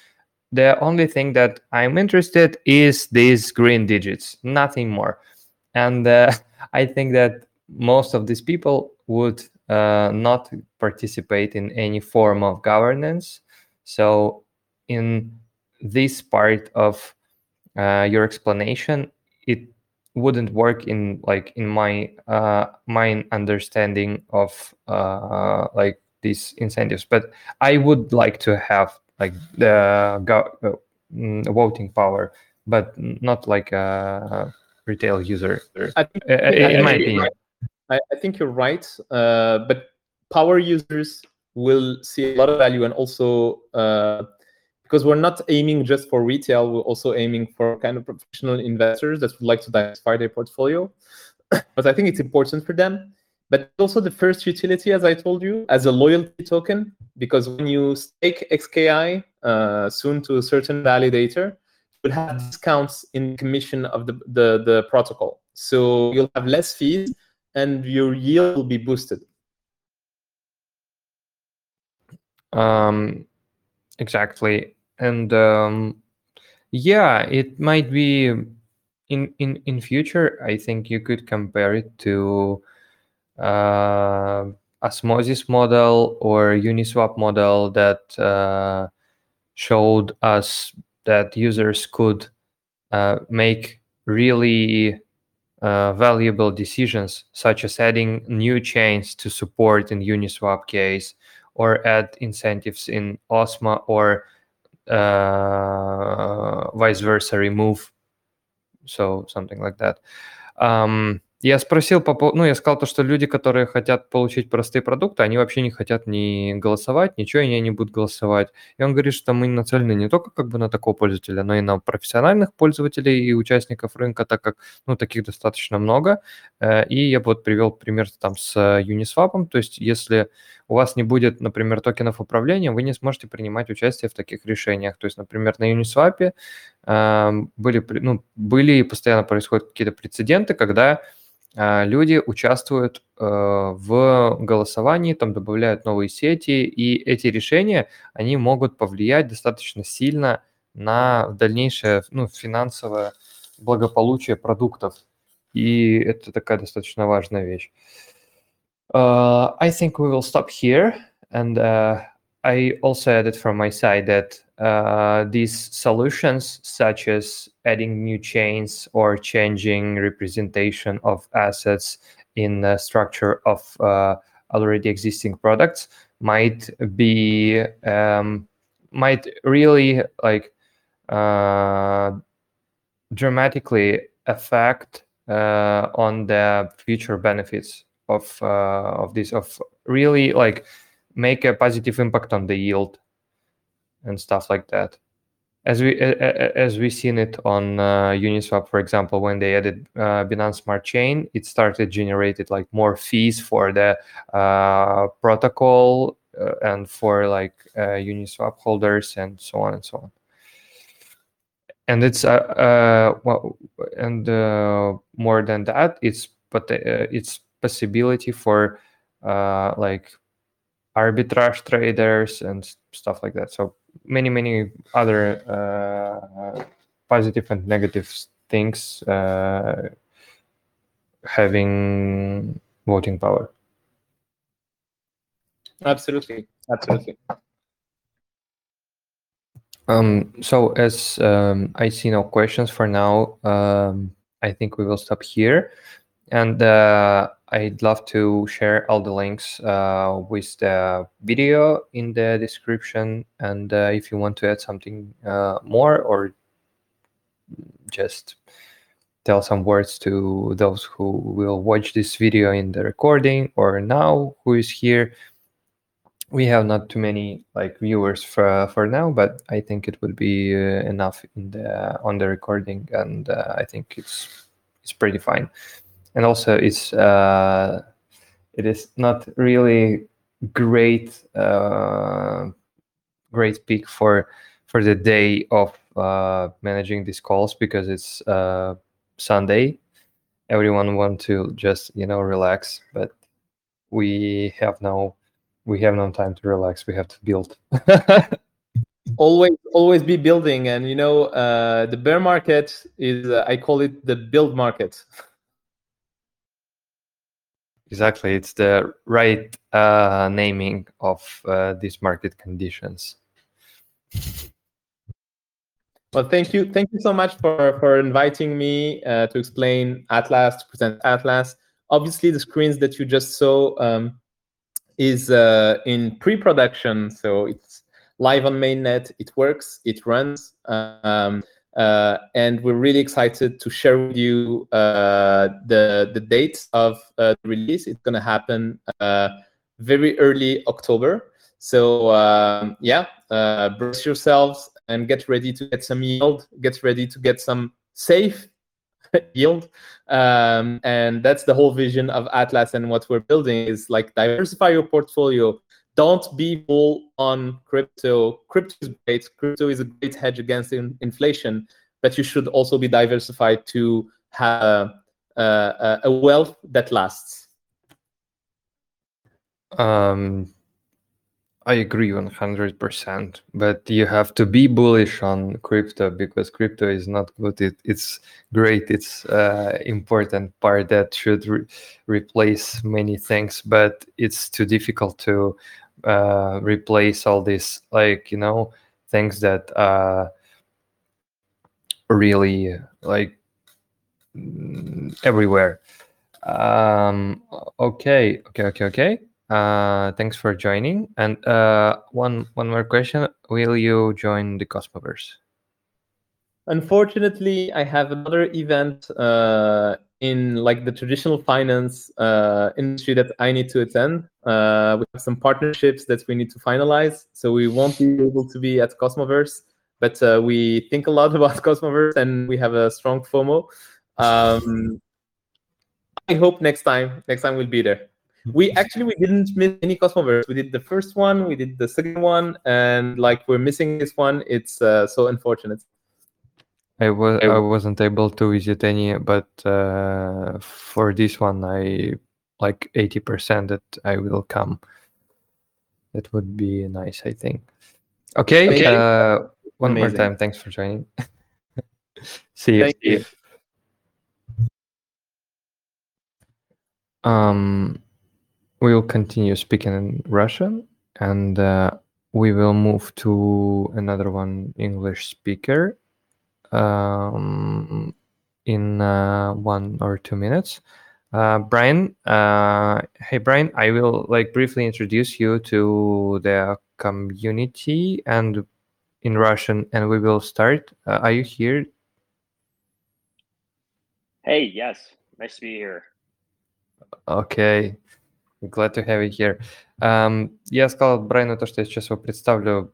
The only thing that I'm interested is these green digits, nothing more. And I think that most of these people would not participate in any form of governance. So in this part of your explanation, it wouldn't work in my understanding of like these incentives. But I would like to have like the voting power, but not like a retail user. In my opinion, I think you're right. But power users will see a lot of value, and also. Because we're not aiming just for retail, we're also aiming for kind of professional investors that would like to diversify their portfolio. But I think it's important for them. But also the first utility, as I told you, as a loyalty token, because when you stake XKI soon to a certain validator, you'll have discounts in commission of the protocol. So you'll have less fees and your yield will be boosted. Exactly. And yeah, it might be in future. I think you could compare it to Osmosis model or Uniswap model that showed us that users could make really valuable decisions, such as adding new chains to support in Uniswap case, or add incentives in Osmo, or vice versa, remove. So something like that. Я спросил, я сказал то, что люди, которые хотят получить простые продукты, они вообще не хотят ни голосовать, ничего, и они не будут голосовать. И он говорит, что мы нацелены не только как бы на такого пользователя, но и на профессиональных пользователей и участников рынка, так как, ну, таких достаточно много. И я бы вот привел пример там с Uniswap, то есть если у вас не будет, например, токенов управления, вы не сможете принимать участие в таких решениях. То есть, например, на Uniswap были и постоянно происходят какие-то прецеденты, когда люди участвуют в голосовании, там добавляют новые сети, и эти решения, они могут повлиять достаточно сильно на дальнейшее финансовое благополучие продуктов. И это такая достаточно важная вещь. I think we will stop here. And I also added from my side that these solutions, such as adding new chains or changing representation of assets in the structure of already existing products, might really dramatically affect on the future benefits of this, make a positive impact on the yield and stuff like that, as we seen it on Uniswap, for example, when they added Binance Smart Chain, it started generated more fees for the protocol and for Uniswap holders and so on and so on. And it's more than that, it's possibility for arbitrage traders and stuff like that. So many other positive and negative things having voting power. Absolutely. So as I see no questions for now, I think we will stop here. And I'd love to share all the links with the video in the description. And if you want to add something more or just tell some words to those who will watch this video in the recording or now who is here, we have not too many viewers for now, but I think it would be enough on the recording, and I think it's pretty fine. And also, it is not really great pick for the day of managing these calls, because it's Sunday. Everyone want to just relax, but we have no time to relax. We have to build. Always be building, and the bear market is I call it the build market. Exactly, it's the right naming of these market conditions. Well, thank you so much for inviting me to explain Atlas, to present Atlas. Obviously, the screens that you just saw is in pre-production, so it's live on mainnet. It works, it runs, and we're really excited to share with you the dates of the release. It's going to happen very early October. So brace yourselves and get ready to get some yield. Get ready to get some safe yield. And that's the whole vision of Atlas, and what we're building is diversify your portfolio. Don't be full on crypto. Crypto is great. Crypto is a great hedge against inflation, but you should also be diversified to have a wealth that lasts. I agree 100%, but you have to be bullish on crypto, because crypto is not good. It's great. It's important part that should replace many things, but it's too difficult to replace all these things that really everywhere. Okay. Thanks for joining. And one more question. Will you join the Cosmoverse? Unfortunately, I have another event in the traditional finance industry that I need to attend. We have some partnerships that we need to finalize, so we won't be able to be at Cosmoverse, but we think a lot about Cosmoverse and we have a strong FOMO. I hope next time we'll be there. We didn't miss any Cosmoverse. We did the first one, we did the second one, and like we're missing this one. It's so unfortunate. I wasn't able to visit any, but for this one, I like 80% that I will come. That would be nice, I think. Okay. One Amazing. More time. Thanks for joining. See you. Thank you. We will continue speaking in Russian, and we will move to another one English speaker in 1 or 2 minutes. Brian, hey Brian, I will briefly introduce you to the community and in Russian, and we will start. Are you here? Hey, yes, nice to be here. Okay, glad to have you here. Я сказал Брайану то, что я сейчас его представлю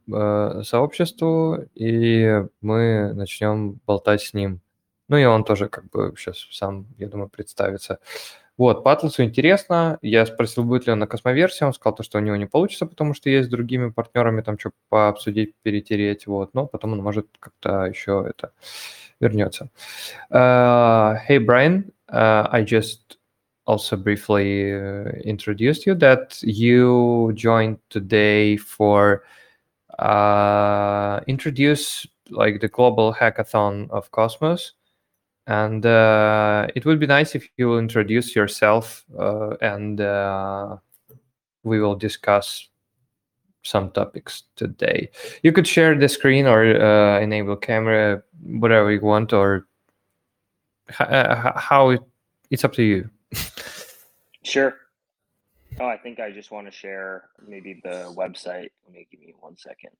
сообществу, и мы начнем болтать с ним. Ну и он тоже сейчас сам, я думаю, представится. Вот, по Атласу интересно. Я спросил, будет ли он на Космоверсии. Он сказал, что у него не получится, потому что есть с другими партнерами там что пообсудить, перетереть. Вот. Но потом он может как-то еще это вернется. Hey, Brian, I just also briefly introduced you that you joined today for introduce the global hackathon of Cosmos. And it would be nice if you will introduce yourself and we will discuss some topics today. You could share the screen or enable camera, whatever you want, or how it's up to you. Sure. Oh, I think I just want to share maybe the website. Give me 1 second.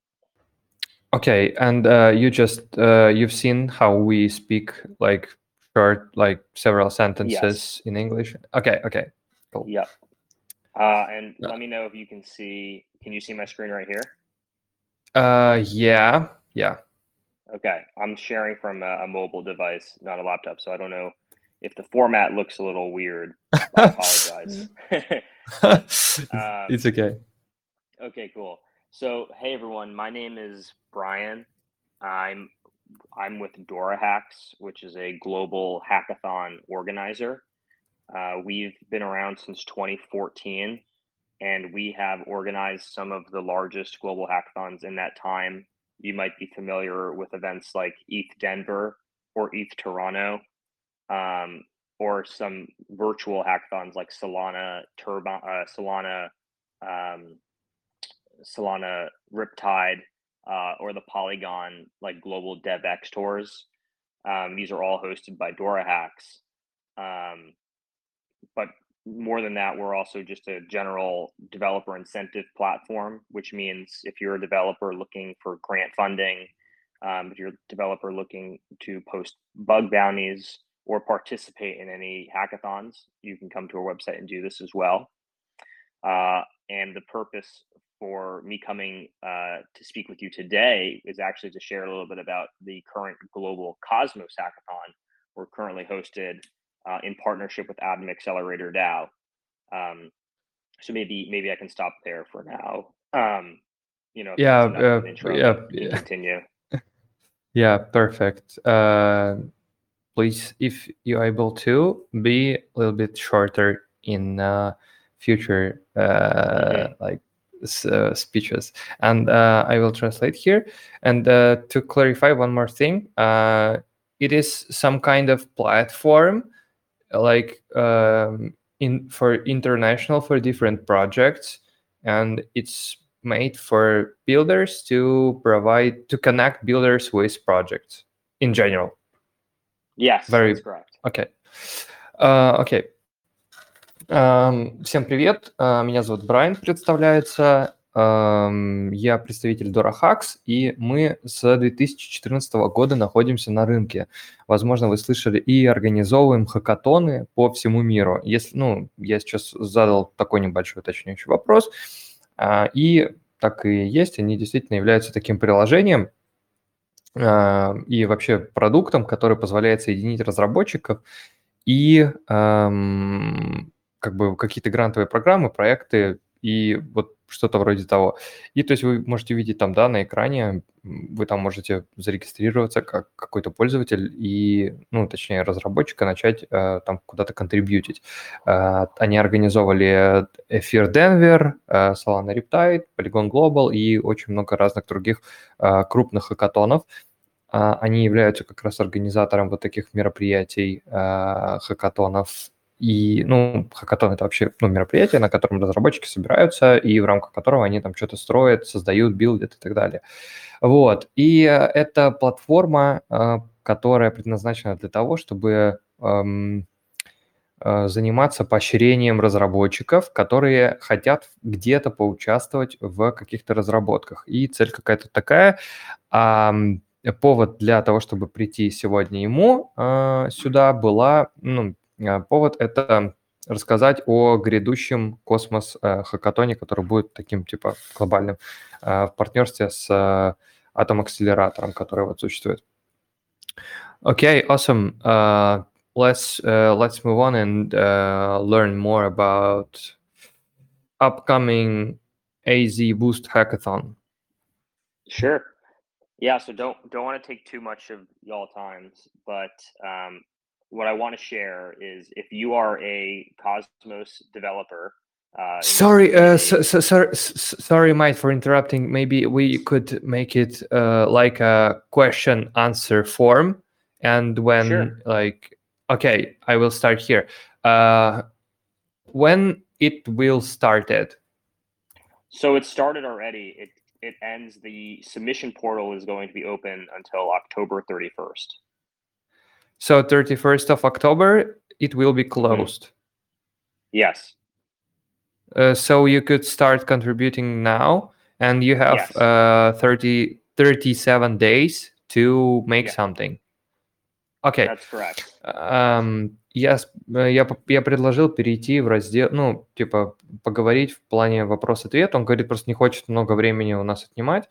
Okay, and you just you've seen how we speak short, several sentences in English. Okay, cool. Yeah. And let me know if you can see. Can you see my screen right here? Yeah. Okay, I'm sharing from a mobile device, not a laptop, so I don't know if the format looks a little weird. I apologize. It's okay. Okay, cool. So, hey everyone, my name is Brian. I'm with DoraHacks, which is a global hackathon organizer. We've been around since 2014, and we have organized some of the largest global hackathons in that time. You might be familiar with events like ETH Denver or ETH Toronto, or some virtual hackathons like Solana Riptide, or the Polygon global DevX tours. These are all hosted by DoraHacks. But more than that, we're also just a general developer incentive platform, which means if you're a developer looking for grant funding, if you're a developer looking to post bug bounties or participate in any hackathons, you can come to our website and do this as well. And the purpose for me coming to speak with you today is actually to share a little bit about the current global Cosmos hackathon we're currently hosted in partnership with Atom Accelerator DAO. So maybe I can stop there for now. Continue. Yeah, perfect. Please, if you're able to, be a little bit shorter in future speeches, and I will translate here. And to clarify one more thing, it is some kind of platform for international, for different projects, and it's made for builders to connect builders with projects in general. Yes, very correct. Okay. Okay. Всем привет, меня зовут Брайан, представляется, я представитель DoraHacks, и мы с 2014 года находимся на рынке. Возможно, вы слышали, и организовываем хакатоны по всему миру. Если, я сейчас задал такой небольшой уточняющий вопрос, и так и есть, они действительно являются таким приложением и вообще продуктом, который позволяет соединить разработчиков и как бы какие-то грантовые программы, проекты и вот что-то вроде того. И то есть вы можете видеть там, да, на экране, вы там можете зарегистрироваться как какой-то пользователь и, ну, точнее, разработчика начать там куда-то контрибьютить. Они организовали ETH Denver, Solana Riptide, Polygon Global и очень много разных других крупных хакатонов. Они являются как раз организатором вот таких мероприятий, хакатонов. И, ну, хакатон – это вообще, ну, мероприятие, на котором разработчики собираются, и в рамках которого они там что-то строят, создают, билдят и так далее. Вот. И это платформа, которая предназначена для того, чтобы заниматься поощрением разработчиков, которые хотят где-то поучаствовать в каких-то разработках. И цель какая-то такая. Повод для того, чтобы прийти сегодня ему сюда была… Ну, повод – это рассказать о грядущем космос-хакатоне, который будет таким типа глобальным в партнерстве с атом-акселератором, который вот существует. Okay, awesome. Let's move on and learn more about upcoming AZ Boost Hackathon. Sure. Yeah, so don't want to take too much of y'all times, but what I want to share is if you are a Cosmos developer. Sorry, Mike, for interrupting. Maybe we could make it like a question answer form, and when sure. Like, okay, I will start here. When it will start it? So it started already. It ends. The submission portal is going to be open until October 31st. So 31st of October, it will be closed. Yes. So you could start contributing now, and you have 37 days to make something. Okay. That's correct. Я предложил перейти в раздел, ну, типа, поговорить в плане вопрос-ответ. Он говорит, просто не хочет много времени у нас отнимать.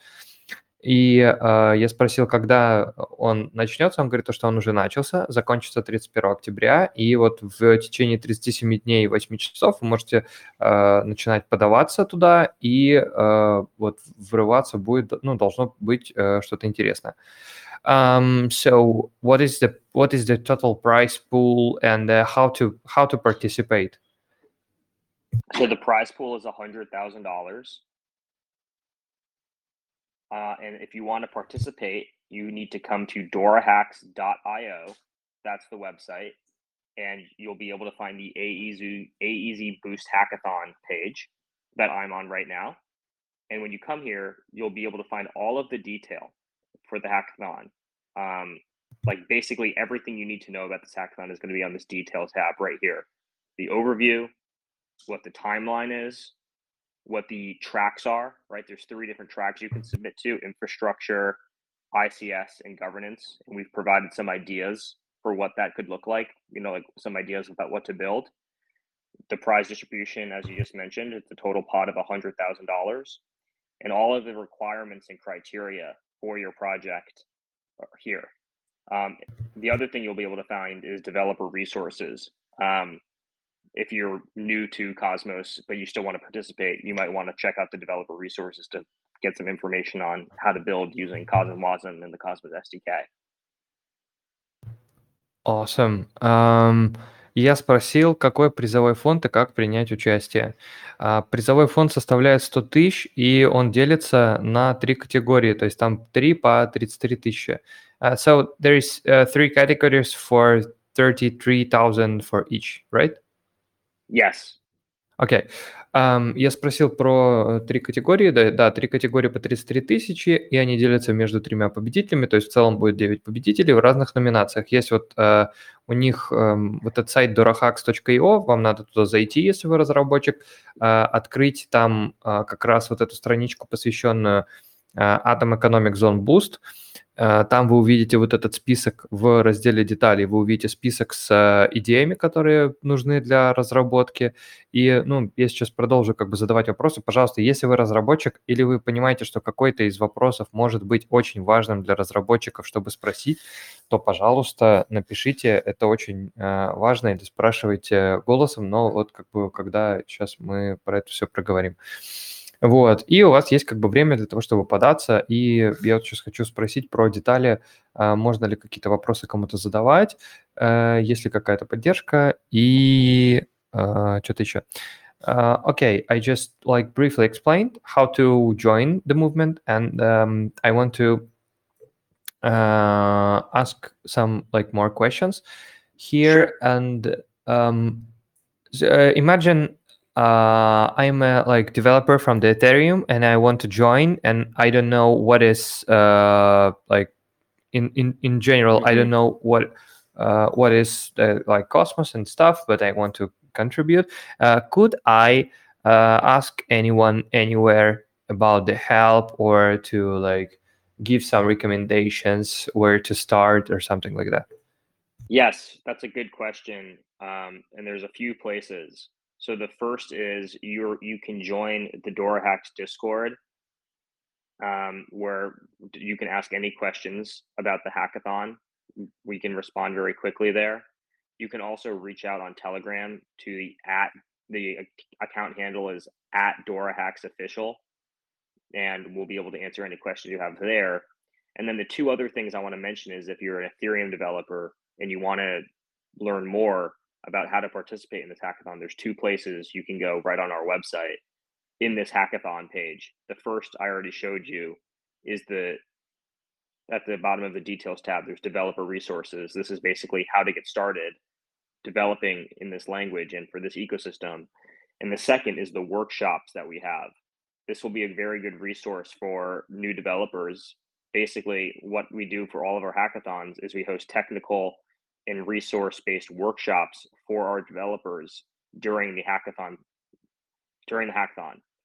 И я спросил, когда он начнется. Он говорит, что он уже начался, закончится 31 октября. И вот в течение 37 дней и 8 часов вы можете начинать подаваться туда, и вот врываться будет, ну, должно быть что-то интересное. So what is the total prize pool and how to participate? So the prize pool is $100,000. And if you want to participate, you need to come to dorahacks.io. That's the website. And you'll be able to find the AEZ Boost Hackathon page that I'm on right now. And when you come here, you'll be able to find all of the detail for the hackathon. Like basically everything you need to know about this hackathon is going to be on this detail tab right here. The overview, what the timeline is, what the tracks are, right? There's three different tracks you can submit to: infrastructure, ICS, and governance. And we've provided some ideas for what that could look like, you know, like some ideas about what to build. The prize distribution, as you just mentioned, it's a total pot of $100,000. And all of the requirements and criteria for your project are here. The other thing you'll be able to find is developer resources. If you're new to Cosmos, but you still want to participate, you might want to check out the developer resources to get some information on how to build using Cosmosm and the Cosmos SDK. Awesome. Я спросил, какой призовой фонд и как принять участие. Призовой фонд составляет 100 тысяч, и он делится на три категории, то есть там 3 по 33 тысячи. So there is three categories for 33,000 for each, right? Yes. Okay. Я спросил про три категории. Да, три категории по 33 тысячи, и они делятся между тремя победителями, то есть в целом будет 9 победителей в разных номинациях. Есть вот у них вот этот сайт dorahacks.io, вам надо туда зайти, если вы разработчик, открыть там как раз вот эту страничку, посвященную Atom Economic Zone Boost, Там вы увидите вот этот список в разделе деталей, вы увидите список с идеями, которые нужны для разработки. И, ну, я сейчас продолжу как бы задавать вопросы. Пожалуйста, если вы разработчик или вы понимаете, что какой-то из вопросов может быть очень важным для разработчиков, чтобы спросить, то, пожалуйста, напишите, это очень важно, или спрашивайте голосом, но вот как бы когда сейчас мы про это все проговорим. Вот, и у вас есть как бы время для того, чтобы податься, и я вот сейчас хочу спросить про детали, можно ли какие-то вопросы кому-то задавать, есть ли какая-то поддержка, и что-то еще. Okay, I just like briefly explained how to join the movement, and I want to ask some like more questions here, and imagine... I'm a like developer from the Ethereum, and I want to join, and I don't know what is like in general. Mm-hmm. I don't know what is like Cosmos and stuff, but I want to contribute. Could I ask anyone anywhere about the help or to like give some recommendations where to start or something like that? Yes, that's a good question, and there's a few places. So the first is you can join the DoraHacks Discord, where you can ask any questions about the hackathon. We can respond very quickly there. You can also reach out on Telegram to the account handle is @DoraHacksOfficial, and we'll be able to answer any questions you have there. And then the two other things I want to mention is if you're an Ethereum developer and you want to learn more about how to participate in this hackathon, there's two places you can go right on our website in this hackathon page. The first I already showed you is at the bottom of the details tab, there's developer resources. This is basically how to get started developing in this language and for this ecosystem. And the second is the workshops that we have. This will be a very good resource for new developers. Basically, what we do for all of our hackathons is we host technical and resource-based workshops for our developers during the hackathon.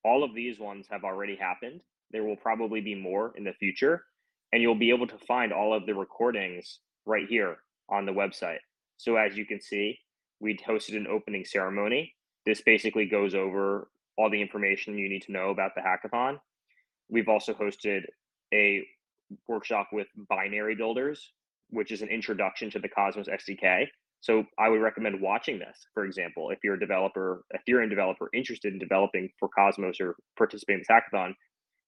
All of these ones have already happened. There will probably be more in the future, and you'll be able to find all of the recordings right here on the website. So as you can see, we hosted an opening ceremony. This basically goes over all the information you need to know about the hackathon. We've also hosted a workshop with binary builders, which is an introduction to the Cosmos SDK. So I would recommend watching this, for example, if you're a developer, Ethereum developer interested in developing for Cosmos or participating in this hackathon,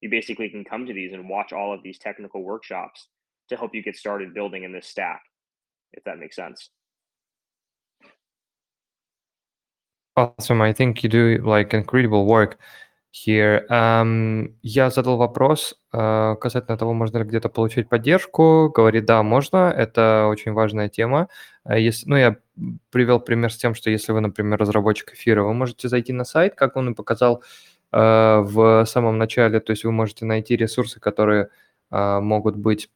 you basically can come to these and watch all of these technical workshops to help you get started building in this stack, if that makes sense. Awesome, I think you do like incredible work here. Я задал вопрос касательно того, можно ли где-то получить поддержку. Говорит, да, можно. Это очень важная тема. Если, я привел пример с тем, что если вы, например, разработчик эфира, вы можете зайти на сайт, как он и показал в самом начале. То есть вы можете найти ресурсы, которые могут быть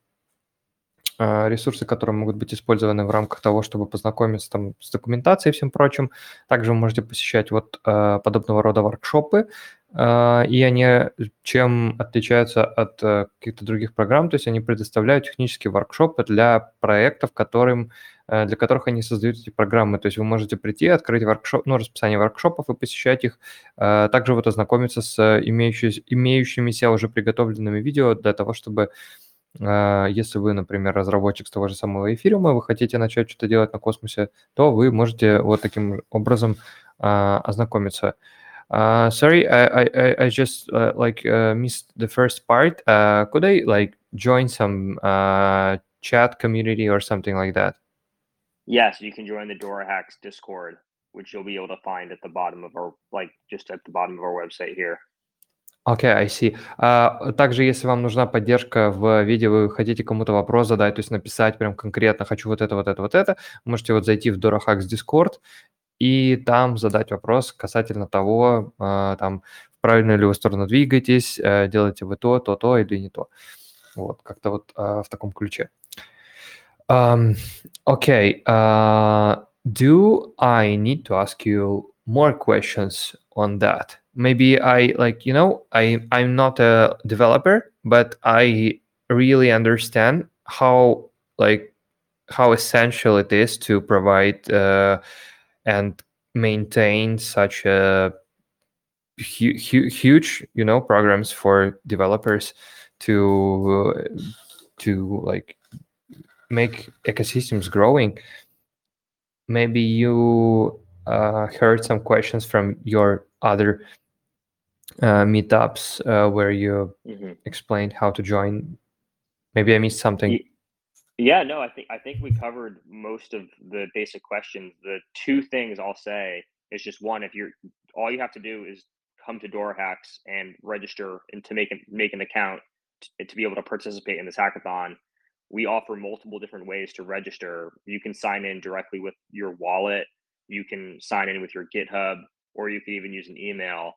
использованы в рамках того, чтобы познакомиться там с документацией и всем прочим. Также вы можете посещать вот подобного рода воркшопы, и они чем отличаются от каких-то других программ, то есть они предоставляют технические воркшопы для проектов, для которых они создают эти программы. То есть вы можете прийти, открыть воркшоп, расписание воркшопов и посещать их. Также вот ознакомиться с имеющимися уже приготовленными видео для того, чтобы... Если вы, например, разработчик с того же самого эфириума, вы хотите начать что-то делать на космосе, то вы можете вот таким образом ознакомиться. Sorry, I just missed the first part. Could I join some chat community or something like that? Yes, you can join the DoraHacks Discord, which you'll be able to find at the bottom of our website here. Окей, I see. Также, если вам нужна поддержка в виде, вы хотите кому-то вопрос задать, то есть написать прям конкретно «хочу вот это, вот это, вот это», можете вот зайти в DoraHacks Discord и там задать вопрос касательно того, там, в правильную ли вы сторону двигаетесь, делаете вы то или не то. Вот, как-то вот в таком ключе. Окей, do I need to ask you more questions on that? Maybe I'm not a developer, but I really understand how essential it is to provide and maintain such a huge, programs for developers to make ecosystems growing. Maybe you heard some questions from your other meetups where you explained how to join. Maybe I missed something. Yeah, no, I think we covered most of the basic questions. The two things I'll say is just one: if you're, all you have to do is come to DoraHacks and register and to make an account to be able to participate in this hackathon. We offer multiple different ways to register. You can sign in directly with your wallet. You can sign in with your GitHub, or you can even use an email.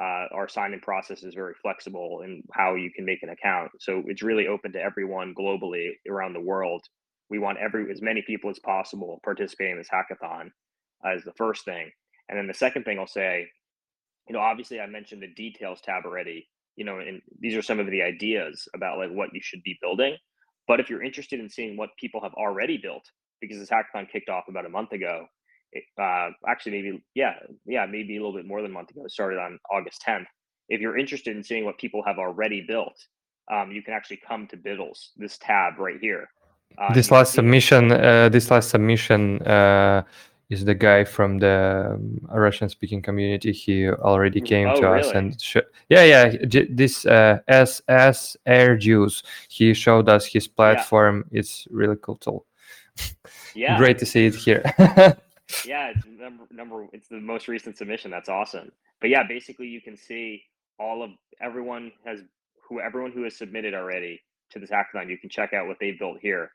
Our sign-in process is very flexible in how you can make an account. So it's really open to everyone globally around the world. We want as many people as possible participating in this hackathon as the first thing. And then the second thing I'll say, obviously I mentioned the details tab already, and these are some of the ideas about what you should be building. But if you're interested in seeing what people have already built, because this hackathon kicked off about a month ago, maybe a little bit more than a month ago. It started on August 10th. If you're interested in seeing what people have already built, you can actually come to Biddles, this tab right here. This last submission is the guy from the Russian-speaking community. He already came to us and this SS Air Juice. He showed us his platform. Yeah. It's really cool tool. Yeah, great to see it here. Yeah, it's it's the most recent submission. That's awesome. But yeah, basically you can see everyone who has submitted already to this hackathon. You can check out what they built here.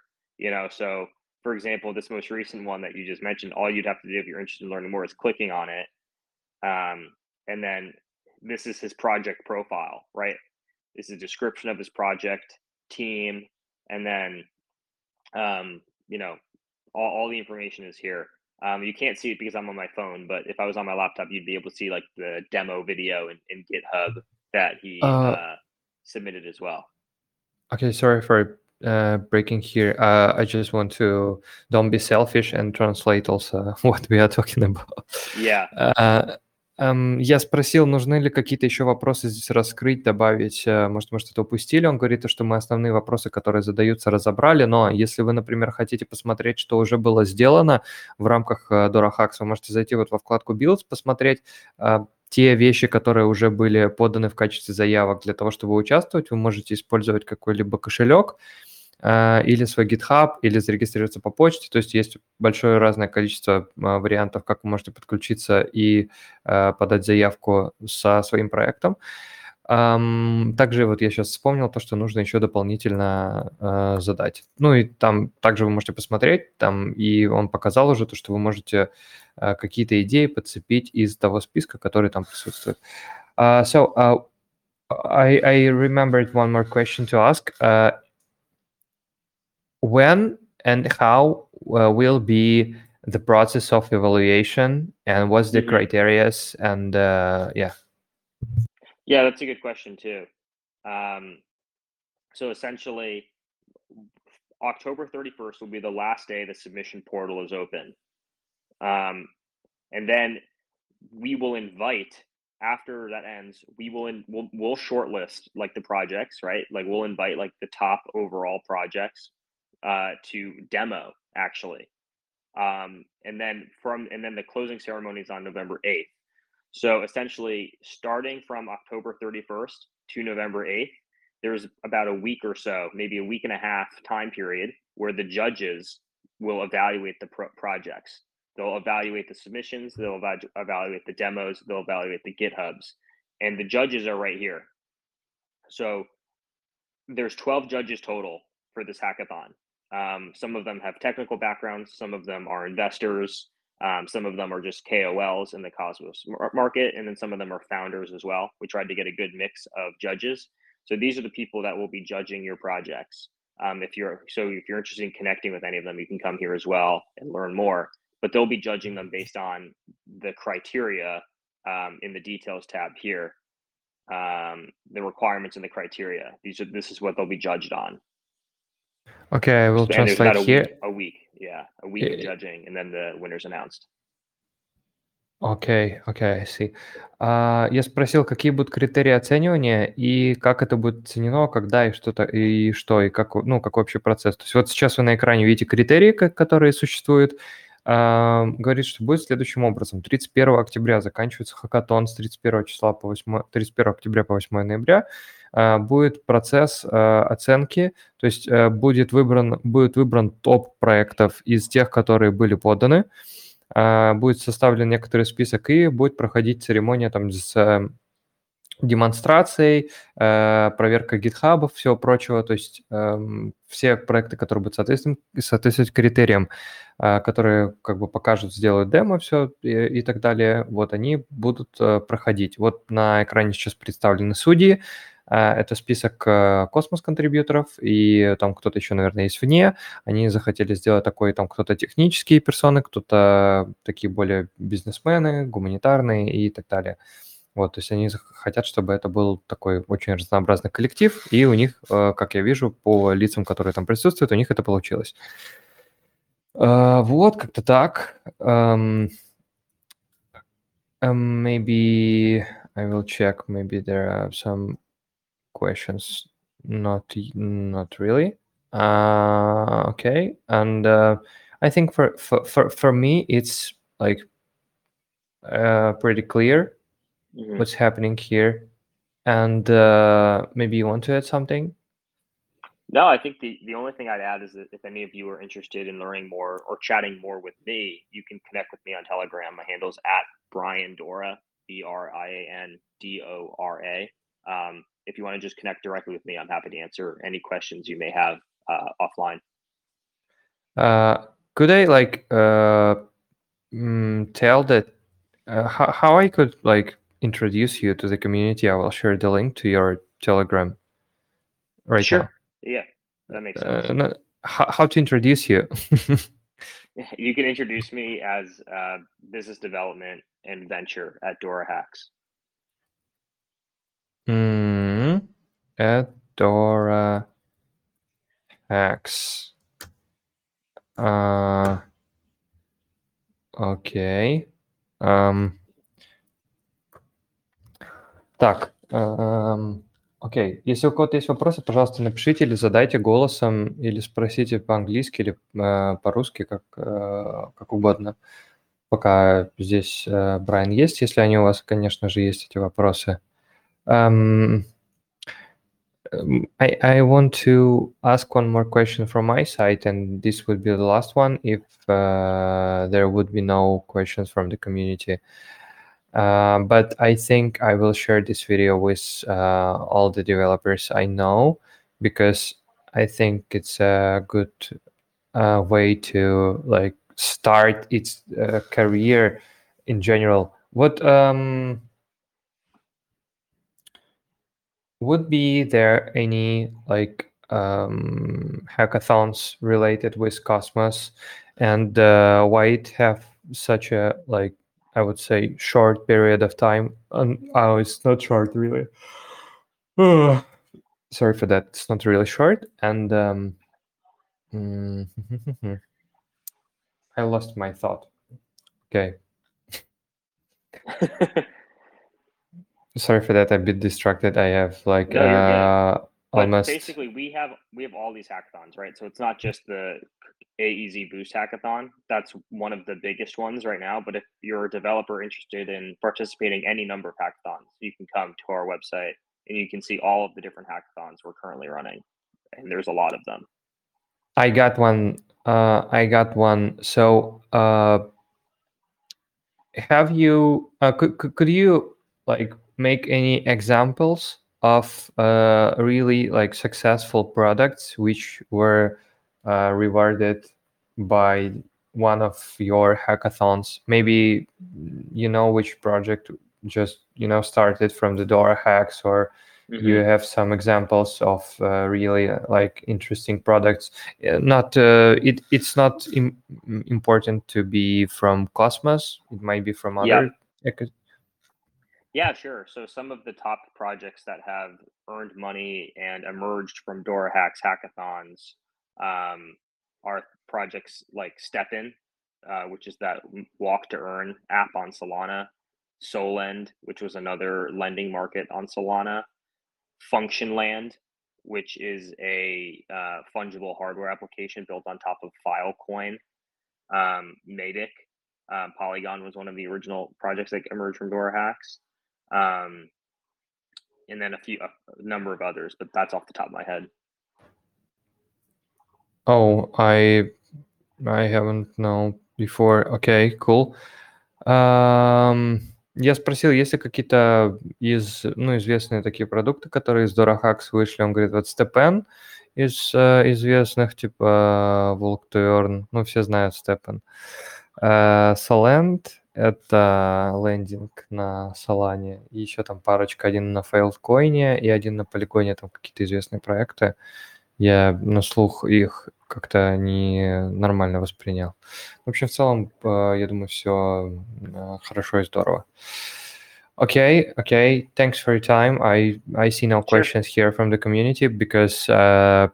So for example, this most recent one that you just mentioned, all you'd have to do if you're interested in learning more is clicking on it. And then this is his project profile, right? This is a description of his project, team, and then all the information is here. You can't see it because I'm on my phone, but if I was on my laptop, you'd be able to see the demo video in GitHub that he submitted as well. Okay, sorry for breaking here. I just want to don't be selfish and translate also what we are talking about. Yeah. Я спросил, нужны ли какие-то еще вопросы здесь раскрыть, добавить, может, мы что-то упустили. Он говорит, что мы основные вопросы, которые задаются, разобрали, но если вы, например, хотите посмотреть, что уже было сделано в рамках DoraHacks, вы можете зайти во вкладку Builds, посмотреть те вещи, которые уже были поданы в качестве заявок. Для того, чтобы участвовать, вы можете использовать какой-либо кошелек, или свой GitHub, или зарегистрироваться по почте. То есть есть большое разное количество вариантов, как вы можете подключиться и подать заявку со своим проектом. Также вот я сейчас вспомнил то, что нужно еще дополнительно задать. Ну и там также вы можете посмотреть, там и он показал уже то, что вы можете какие-то идеи подцепить из того списка, который там присутствует. So I remembered one more question to ask. When and how will be the process of evaluation, and what's the criteria? And yeah, that's a good question too. So essentially, October 31st will be the last day the submission portal is open, and then we will invite. After that ends, we'll shortlist the projects, right? We'll invite the top overall projects. To demo actually, and then the closing ceremony is on November 8th. So essentially, starting from October 31st to November 8th, there's about a week or so, maybe a week and a half time period where the judges will evaluate the projects. They'll evaluate the submissions. They'll evaluate the demos. They'll evaluate the GitHubs, and the judges are right here. So there's 12 judges total for this hackathon. Some of them have technical backgrounds, some of them are investors, some of them are just KOLs in the Cosmos market, and then some of them are founders as well. We tried to get a good mix of judges. So these are the people that will be judging your projects. If you're interested in connecting with any of them, you can come here as well and learn more, but they'll be judging them based on the criteria in the details tab here, the requirements and the criteria. This is what they'll be judged on. Okay, I will translate here. A week of judging, and then the winner's announced. Окей, I see. Я спросил, какие будут критерии оценивания и как это будет оценено, когда и как общий процесс. То есть вот сейчас вы на экране видите критерии, которые существуют. Говорит, что будет следующим образом. 31 октября заканчивается хакатон, с 31 октября по 8 ноября. Будет процесс оценки, то есть будет выбран топ проектов из тех, которые были поданы. Будет составлен некоторый список и будет проходить церемония там с демонстрацией, проверкой гитхабов, всего прочего, то есть все проекты, которые будут соответствовать критериям, которые как бы покажут, сделают демо, все и так далее, вот они будут проходить. Вот на экране сейчас представлены судьи, это список космос-контрибьюторов, и там кто-то еще, наверное, есть вне. Они захотели сделать такой, там кто-то технические персоны, кто-то такие более бизнесмены, гуманитарные и так далее. Вот, то есть они хотят, чтобы это был такой очень разнообразный коллектив, и у них, как я вижу, по лицам, которые там присутствуют, у них это получилось. Вот, как-то так. Maybe I will check, maybe there are some... questions not really okay, and I think for me it's like pretty clear what's happening here, and maybe you want to add something. No, I think the only thing I'd add is that if any of you are interested in learning more or chatting more with me, you can connect with me on Telegram. My handle is @BrianDora, BrianDora. If you want to just connect directly with me, I'm happy to answer any questions you may have offline. Could I tell that how I could introduce you to the community? I will share the link to your Telegram right sure. now. Yeah, that makes sense. How to introduce you? You can introduce me as business development and venture at DoraHacks. At DoraHacks. Окей. Так. Окей. Если у кого-то есть вопросы, пожалуйста, напишите или задайте голосом, или спросите по-английски, или по-русски, как угодно. Пока здесь Брайан есть, если они у вас, конечно же, есть эти вопросы. I want to ask one more question from my side, and this would be the last one if there would be no questions from the community. But I think I will share this video with all the developers I know, because I think it's a good way to start its career in general. What would be there any hackathons related with Cosmos, and why it have such a I would say short period of time? And it's not short really. Sorry for that. It's not really short, and I lost my thought. Okay. Sorry for that. I'm a bit distracted. I have almost. Basically, we have all these hackathons, right? So it's not just the AEZ Boost hackathon. That's one of the biggest ones right now. But if you're a developer interested in participating any number of hackathons, you can come to our website and you can see all of the different hackathons we're currently running. And there's a lot of them. I got one. So have you? Could you make any examples of really successful products which were rewarded by one of your hackathons? Maybe you know which project just started from the DoraHacks, or you have some examples of really interesting products. Not it's not important to be from Cosmos. It might be from other. Yeah. Yeah, sure. So some of the top projects that have earned money and emerged from DoraHacks hackathons are projects like Stepn, which is that walk to earn app on Solana, Solend, which was another lending market on Solana, Functionland, which is a fungible hardware application built on top of Filecoin, Matic, Polygon was one of the original projects that emerged from DoraHacks, and then a number of others, but that's off the top of my head. Oh, I haven't known before. Окей, cool. Я спросил, есть ли какие-то известные такие продукты, которые из DoraHacks вышли. Он говорит, вот Stepn из известных, типа Walk to Earn. Все знают Stepn. Solend – это лендинг на Solana. И еще там парочка, один на Filecoin и один на Polygon. Там какие-то известные проекты. Я на слух их как-то не нормально воспринял. В общем, в целом, я думаю, все хорошо и здорово. Okay. Thanks for your time. I see no questions here from the community because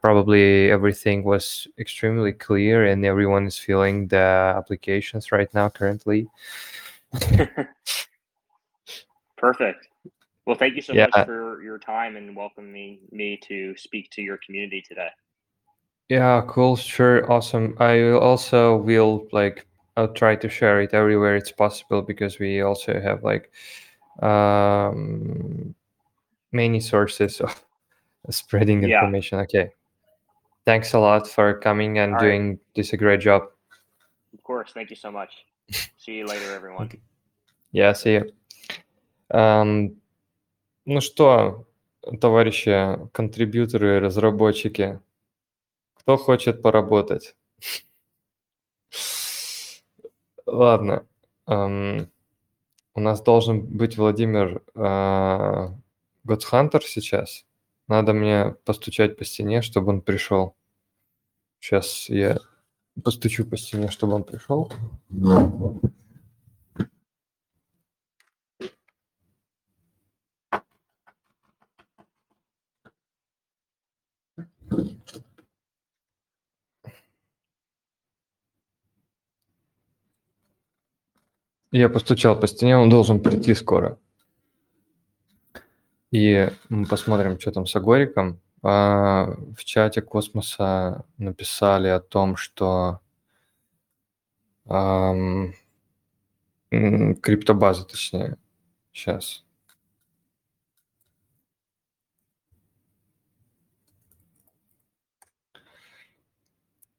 probably everything was extremely clear and everyone is feeling the applications right now currently. Perfect. Well, thank you so much for your time and welcoming me to speak to your community today. Yeah, cool. Sure. Awesome. I also will I'll try to share it everywhere it's possible because we also have many sources of spreading information. Okay. Thanks a lot for coming and doing this a great job. Of course. Thank you so much. See you later, everyone. Yeah, see you. Ну что, товарищи, контрибьюторы, разработчики, кто хочет поработать? Ладно, у нас должен быть Владимир Годхантер сейчас. Надо мне постучать по стене, чтобы он пришел. Сейчас я постучу по стене, чтобы он пришел. Я постучал по стене, он должен прийти скоро. И мы посмотрим, что там с Агориком. В чате Космоса написали о том, что криптобаза, точнее, сейчас.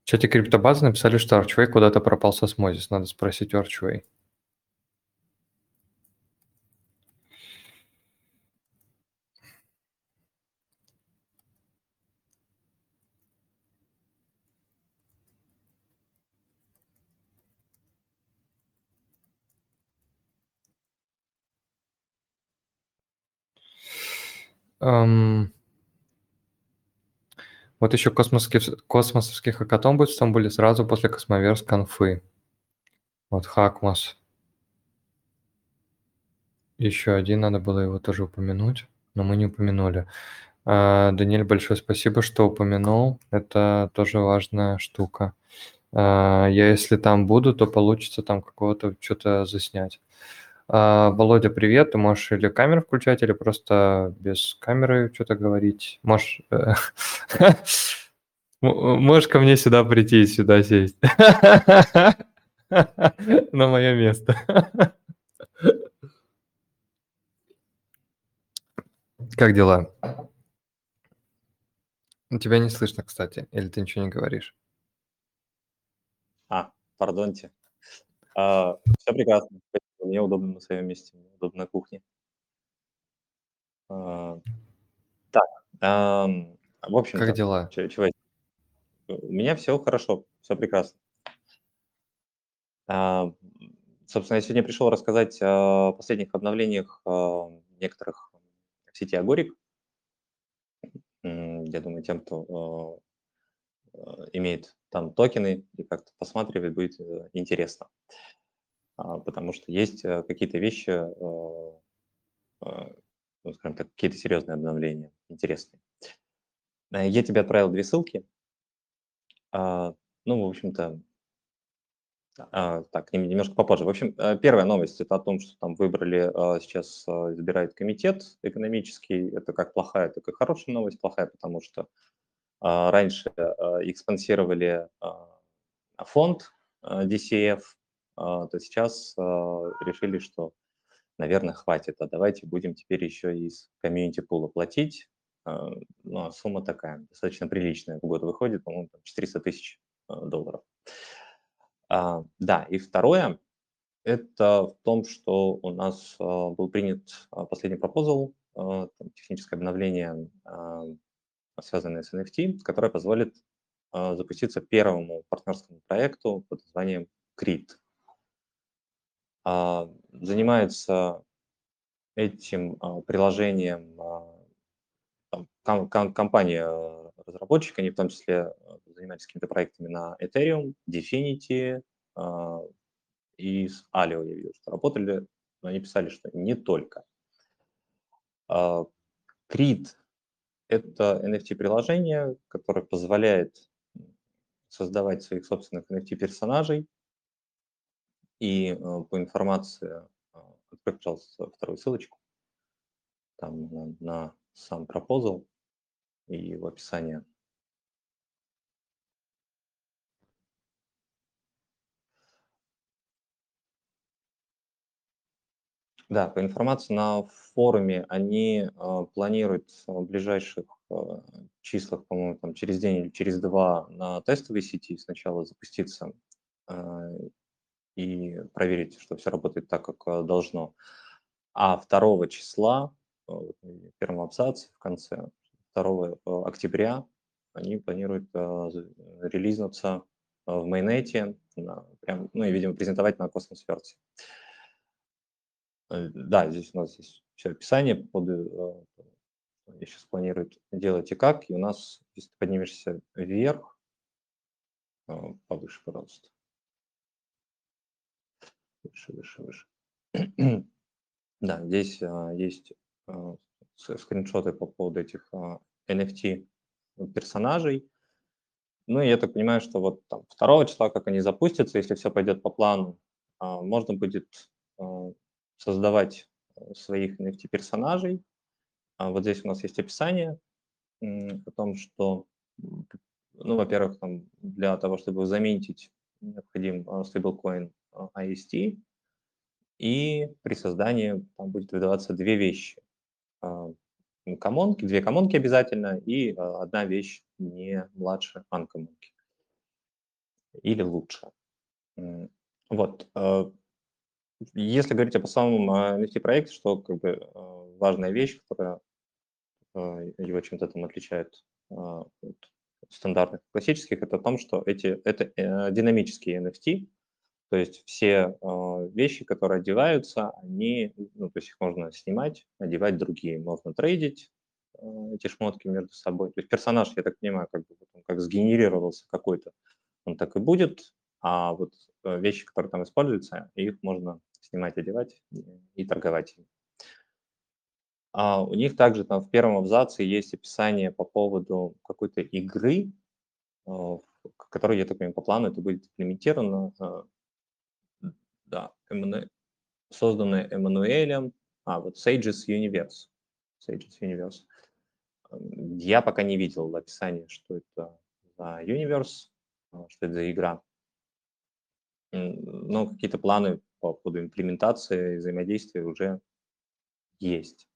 В чате криптобазы написали, что Archway куда-то пропал с Осмозис. Надо спросить у Archway. Вот еще космосовский хакатон будет в Стамбуле сразу после Cosmoverse конфы. Вот Хакмос. Еще один, надо было его тоже упомянуть, но мы не упомянули. Даниэль, большое спасибо, что упомянул. Это тоже важная штука. Я если там буду, то получится там какого-то что-то заснять. Володя, привет. Ты можешь или камеру включать, или просто без камеры что-то говорить. Можешь ко мне сюда прийти и сюда сесть. На мое место. Как дела? Тебя не слышно, кстати. Или ты ничего не говоришь? Пардоньте. Все прекрасно. Мне удобно на своем месте, мне удобно на кухне. В общем, как дела? У меня все хорошо, все прекрасно. Собственно, я сегодня пришел рассказать о последних обновлениях некоторых в сети Agoric. Я думаю, тем, кто имеет там токены и как-то посматривает, будет интересно. Потому что есть какие-то вещи, скажем так, какие-то серьезные обновления, интересные. Я тебе отправил две ссылки. Ну, в общем-то, так, немножко попозже. В общем, первая новость – это о том, что там выбрали, сейчас избирает комитет экономический. Это как плохая, так и хорошая новость. Плохая, потому что раньше их спонсировали фонд DCF, то сейчас решили, что, наверное, хватит, а давайте будем теперь еще из комьюнити-пула платить. Ну, а сумма такая, достаточно приличная, в год выходит, по-моему, $400 тысяч. Да, и второе, это в том, что у нас был принят последний пропозал, техническое обновление, связанное с NFT, которое позволит запуститься первому партнерскому проекту под названием Creed. Занимается этим приложением компания-разработчик, они в том числе занимаются какими-то проектами на Ethereum, Definity и с Alio, я видел, что работали, но они писали, что не только. Creed – это NFT-приложение, которое позволяет создавать своих собственных NFT-персонажей. И по информации, открой, пожалуйста, вторую ссылочку, там на сам пропозал и в описании. Да, по информации на форуме, они планируют в ближайших числах, по-моему, там через день или через два на тестовой сети сначала запуститься и проверить, что все работает так, как должно. А 2 числа, в первом абзаце, в конце, 2 октября они планируют релизнуться в Mainnet, прям, ну и, видимо, презентовать на Cosmoverse. Да, здесь у нас здесь все описание, под, я сейчас планирую делать и как, и у нас, если ты поднимешься вверх, повыше, пожалуйста. Выше. Да, здесь есть скриншоты по поводу этих NFT персонажей. Ну, и я так понимаю, что вот там 2 числа, как они запустятся, если все пойдет по плану, можно будет создавать своих NFT персонажей. Вот здесь у нас есть описание о том, что, ну, во-первых, для того, чтобы заменить, необходим стейблкоин IST, и при создании там будет выдаваться 2 вещи. Комонки, 2 комонки обязательно, и 1 вещь не младше анкомонки. Или лучше. Вот. Если говорить о самом NFT-проекте, что как бы важная вещь, которая его чем-то там отличает от стандартных классических, это в том, что это динамические NFT. То есть все вещи, которые одеваются, они, ну, то есть их можно снимать, одевать другие, можно трейдить эти шмотки между собой. То есть персонаж, я так понимаю, как бы он как сгенерировался какой-то, он так и будет, а вот вещи, которые там используются, их можно снимать, одевать и торговать ими. У них также там в первом абзаце есть описание по поводу какой-то игры, которая, я так понимаю, по плану это будет имплементировано. Да, созданная Эммануэлем, вот Sages Universe. Я пока не видел в описании, что это за Universe, что это за игра. Но какие-то планы по поводу имплементации и взаимодействия уже есть.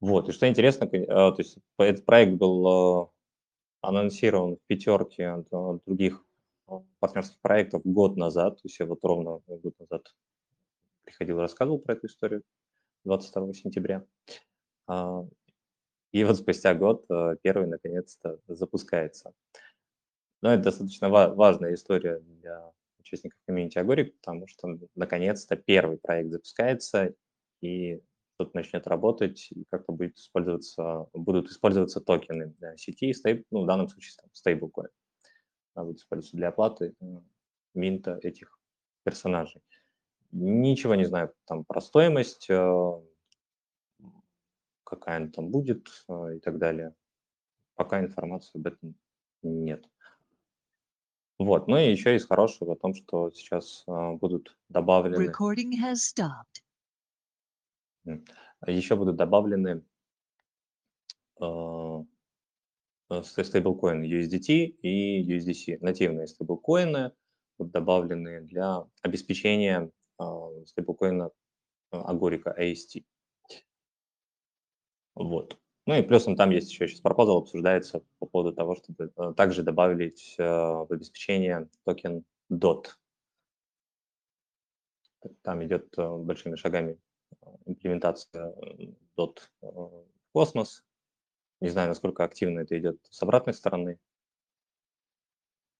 Вот, и что интересно, то есть этот проект был анонсирован в 5-ке других партнерских проектов год назад, то есть я вот ровно год назад приходил и рассказывал про эту историю 22 сентября. И вот спустя год первый наконец-то запускается. Но это достаточно важная история для участников комьюнити Agoric, потому что наконец-то первый проект запускается, и тут начнет работать, и как-то будут использоваться токены для сети, ну, в данном случае стейблкоин. Будет использоваться для оплаты минта этих персонажей. Ничего не знаю там про стоимость, какая она там будет и так далее. Пока информации об этом нет. Вот, ну и еще из хорошего о том, что сейчас будут добавлены... Еще будут добавлены стейблкоин USDT и USDC. Нативные стейблкоины будут добавлены для обеспечения стейблкоина Агорика AST. Вот. Ну и плюсом там есть еще сейчас пропозал, обсуждается по поводу того, чтобы также добавить в обеспечение токен DOT. Там идет большими шагами имплементация DOT в Cosmos. Не знаю, насколько активно это идет с обратной стороны,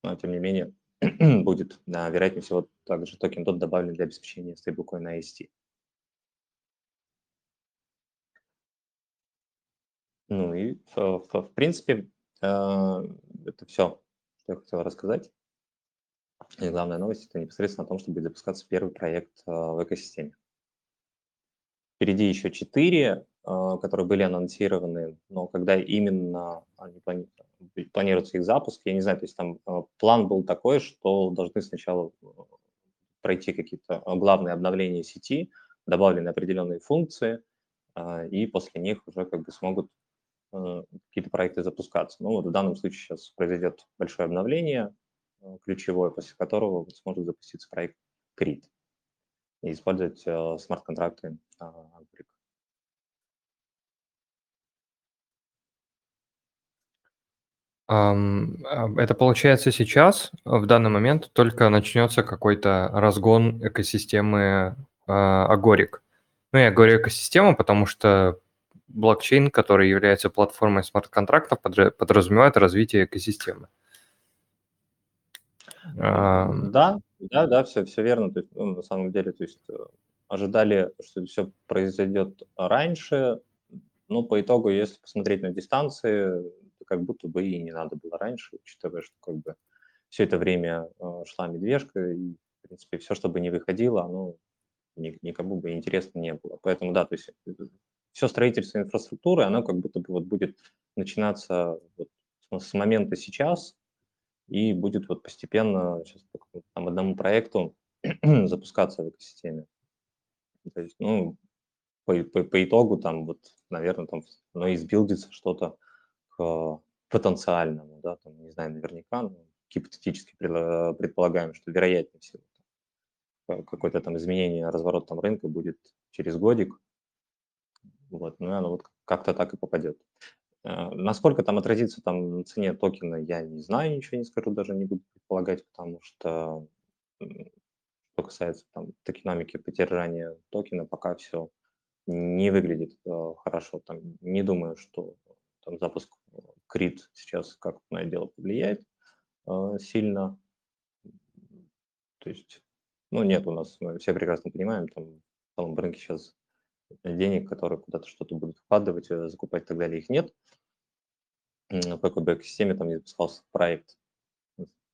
но тем не менее будет, да, вероятнее всего, также токен DOT добавлен для обеспечения стейблкоина AST. Ну и, в принципе, это все, что я хотел рассказать. И главная новость – это непосредственно о том, что будет запускаться первый проект в экосистеме. Впереди еще 4, которые были анонсированы, но когда именно они планируется их запуск, я не знаю, то есть там план был такой, что должны сначала пройти какие-то главные обновления сети, добавлены определенные функции, и после них уже как бы смогут какие-то проекты запускаться. Ну вот в данном случае сейчас произойдет большое обновление ключевое, после которого сможет запуститься проект Creed и использовать смарт-контракты Agoric. Это получается сейчас, в данный момент, только начнется какой-то разгон экосистемы Agoric. Ну, я говорю экосистема, потому что блокчейн, который является платформой смарт-контрактов, подразумевает развитие экосистемы. Да, все верно. То есть, ну, на самом деле, то есть ожидали, что все произойдет раньше, но по итогу, если посмотреть на дистанции, то как будто бы и не надо было раньше, учитывая, что как бы все это время шла медвежка, и, в принципе, все, что бы не выходило, оно никому бы интересно не было. Поэтому, да, то есть все строительство инфраструктуры, оно как будто бы вот будет начинаться вот с момента сейчас и будет вот постепенно сейчас по там, одному проекту запускаться в экосистеме. То есть, ну, по итогу там вот, наверное, там, ну, избилдится что-то к потенциальному, да, там, не знаю, наверняка, но гипотетически предполагаем, что вероятнее всего какое-то там изменение, разворот там рынка будет через годик. Вот, ну, оно вот как-то так и попадет. Насколько там отразится там на цене токена, я не знаю, ничего не скажу, даже не буду предполагать, потому что, что касается там токеномики поддержания токена, пока все не выглядит хорошо. Там, не думаю, что там запуск Creed сейчас как-то на это дело повлияет сильно. То есть... Ну, нет, у нас, мы все прекрасно понимаем, там в целом рынке сейчас денег, которые куда-то что-то будут вкладывать, закупать и так далее, их нет. По КБ-системе там не запускался проект.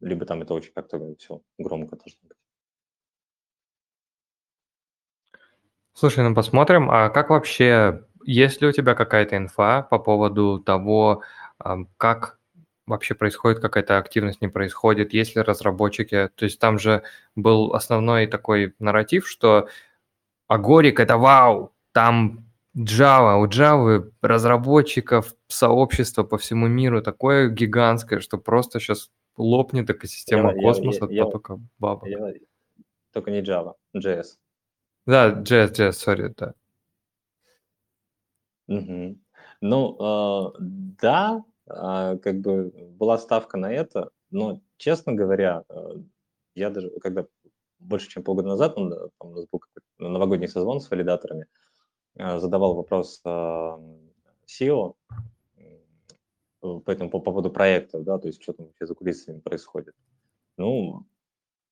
Либо там это очень как-то все громко должно быть. Слушай, ну посмотрим, а как вообще, есть ли у тебя какая-то инфа по поводу того, как... вообще происходит какая-то активность, не происходит, есть ли разработчики. То есть там же был основной такой нарратив, что Agoric – это вау, там Java, у Java разработчиков, сообщество по всему миру такое гигантское, что просто сейчас лопнет экосистема космоса от потока бабок. Только не Java, JS. Да, JS, sorry, да. Угу. Ну, да, как бы была ставка на это, но, честно говоря, я даже, когда больше чем полгода назад, у нас был новогодний созвон с валидаторами, задавал вопрос CEO поэтому, по поводу проектов, да, то есть что там вообще за кулисами происходит. Ну,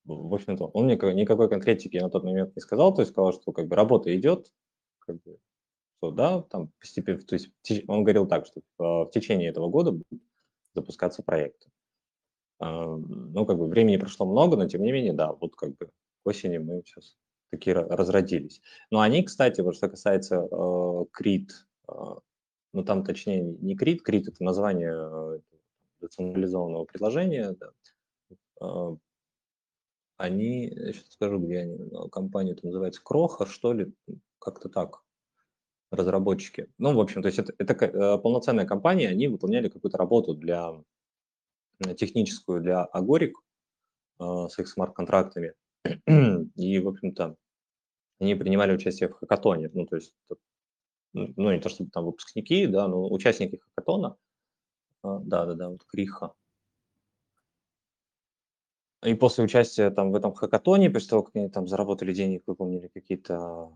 в общем-то, он мне никакой конкретики на тот момент не сказал, то есть сказал, что как бы работа идет, как бы, да, там постепенно, то есть он говорил так, что в течение этого года будут запускаться проекты. Ну, как бы времени прошло много, но тем не менее, да, вот как бы к осени мы сейчас такие разродились. Но они, кстати, вот что касается Creed, ну там точнее не Creed, Creed это название децентрализованного приложения, да, Они, я сейчас скажу, где они, компания-то называется Кроха, что ли, как-то так, разработчики. Ну, в общем, то есть это полноценная компания, они выполняли какую-то работу для техническую для Agoric с их смарт-контрактами. И, в общем-то, они принимали участие в хакатоне. Ну, то есть, ну, не то чтобы там выпускники, да, но участники хакатона. Да-да-да, вот Криха. И после участия там в этом хакатоне, после того, как они там заработали денег, выполнили какие-то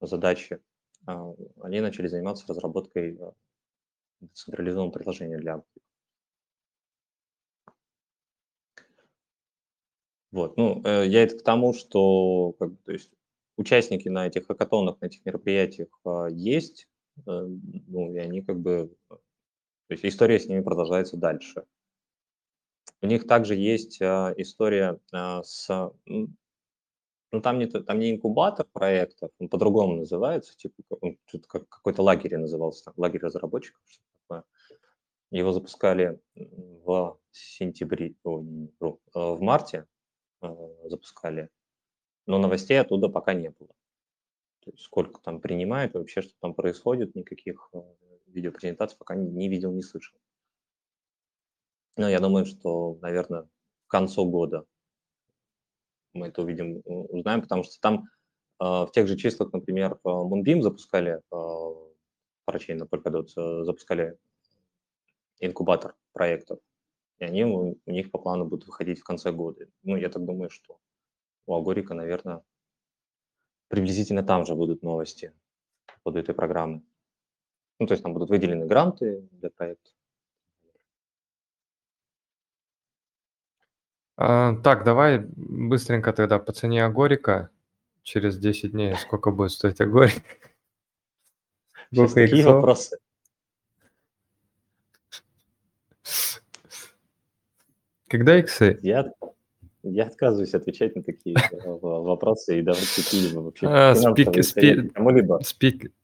задачи, они начали заниматься разработкой децентрализованного приложения для Agoric. Вот, ну, я это к тому, что то есть, участники на этих хакатонах, на этих мероприятиях есть, ну, и они как бы, то есть история с ними продолжается дальше. У них также есть история с, ну, там не инкубатор проектов, он по-другому называется, типа, какой-то лагерь назывался, там, лагерь разработчиков, что-то такое. Его запускали в сентябре, в марте. Запускали, но новостей оттуда пока не было. То есть сколько там принимают, вообще что там происходит, никаких видеопрезентаций пока не видел, не слышал. Но я думаю, что, наверное, к концу года мы это увидим, узнаем, потому что там в тех же числах, например, Moonbeam запускали, парачейн на Polkadot запускали инкубатор проектов. И они у них по плану будут выходить в конце года. Ну, я так думаю, что у Agoric, наверное, приблизительно там же будут новости под этой программы. Ну, то есть там будут выделены гранты для проекта. Так, давай быстренько тогда по цене Agoric. Через 10 дней сколько будет стоить Agoric? Какие вопросы? Когда иксы? Я отказываюсь отвечать на такие вопросы и давать какие-либо вообще.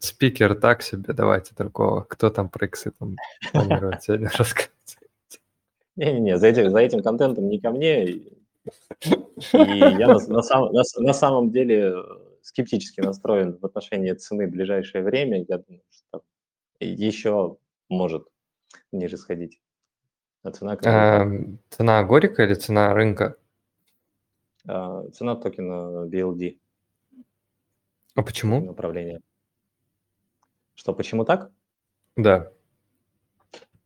Спикер так себе, давайте другого. Кто там про иксы там планирует сегодня рассказать? Не-не-не, за этим контентом не ко мне. И я на самом деле скептически настроен в отношении цены в ближайшее время. Я думаю, что еще может ниже сходить. А цена, цена Agoric или цена рынка? Цена токена BLD. А почему? Направление. Что, почему так? Да.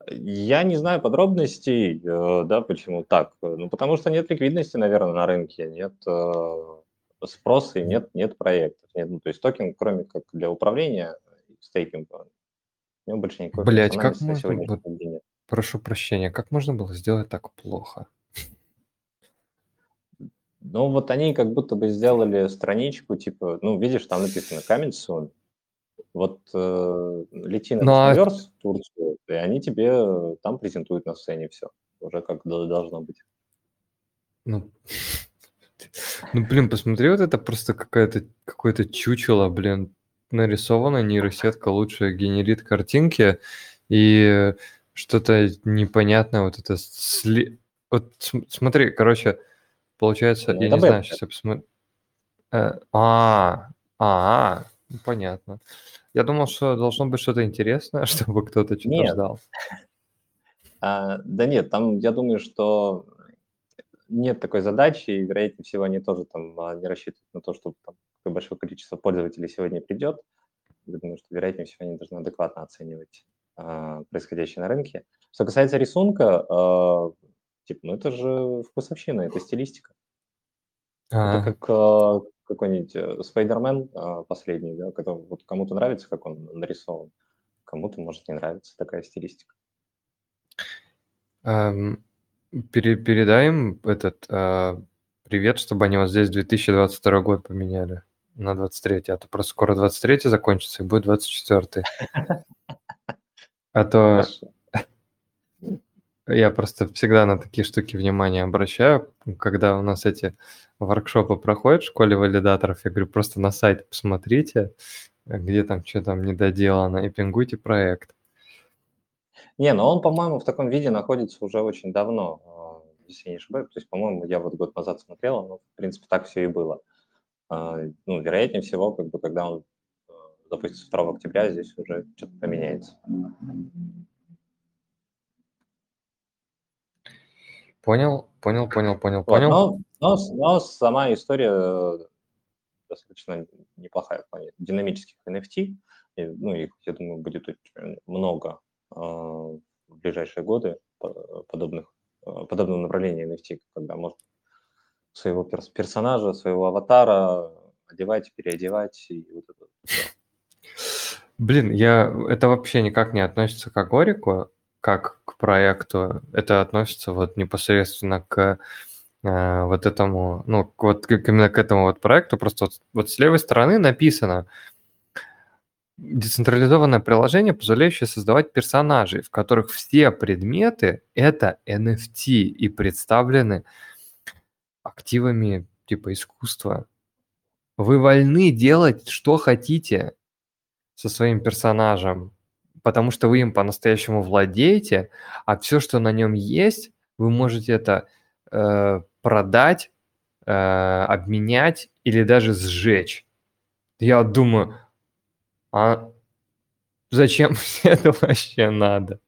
Я не знаю подробностей, да, почему так. Ну, потому что нет ликвидности, наверное, на рынке, нет спроса и нет проектов. Нет, ну, то есть токен, кроме как для управления стейкинга, у него больше никакой функциональности на сегодняшний день нет. Прошу прощения, как можно было сделать так плохо? Ну, вот они как будто бы сделали страничку, типа, ну, видишь, там написано «Coming soon». Вот лети на Cosmoverse в Турцию, и они тебе там презентуют на сцене все. Уже как должно быть. Ну, блин, посмотри, вот это просто какое-то чучело, блин. Нарисована нейросетка лучше генерит картинки, и... Что-то непонятное, вот это... Вот смотри, короче, получается, я не знаю, сейчас я посмотрю. Понятно. Я думал, что должно быть что-то интересное, чтобы кто-то что-то ждал. Да нет, там, я думаю, что нет такой задачи, и, вероятнее всего, они тоже там не рассчитывают на то, что там большое количество пользователей сегодня придет. Я думаю, что, вероятнее всего, они должны адекватно оценивать происходящее на рынке. Что касается рисунка, типа, ну это же вкусовщина, это стилистика. Это как какой-нибудь Спайдермен последний, да, когда вот кому-то нравится, как он нарисован, кому-то, может, не нравится такая стилистика. Передай им этот привет, чтобы они вот здесь 2022 год поменяли на 23-й, а то просто скоро 23-й закончится и будет 24-й. А то я просто всегда на такие штуки внимание обращаю, когда у нас эти воркшопы проходят в школе валидаторов, я говорю, просто на сайт посмотрите, где там что там недоделано, и пингуйте проект. Не, но он, по-моему, в таком виде находится уже очень давно. если я не ошибаюсь, то есть, по-моему, я вот год назад смотрел, но, в принципе, так все и было. Ну, вероятнее всего, как бы, когда он запустится 2 октября, здесь уже что-то поменяется. Понял. Вот, но сама история достаточно неплохая в плане динамических NFT. И, ну, их, я думаю, будет очень много в ближайшие годы подобного направления NFT, когда можно своего персонажа, своего аватара одевать, переодевать и вот это. Блин, это вообще никак не относится к Агорику, как к проекту. Это относится вот непосредственно к вот этому, ну, вот именно к этому вот проекту. Просто вот с левой стороны написано: децентрализованное приложение, позволяющее создавать персонажей, в которых все предметы — это NFT и представлены активами типа искусства. Вы вольны делать, что хотите со своим персонажем, потому что вы им по-настоящему владеете, а все, что на нем есть, вы можете это продать, обменять или даже сжечь. Я думаю, а зачем мне это вообще надо?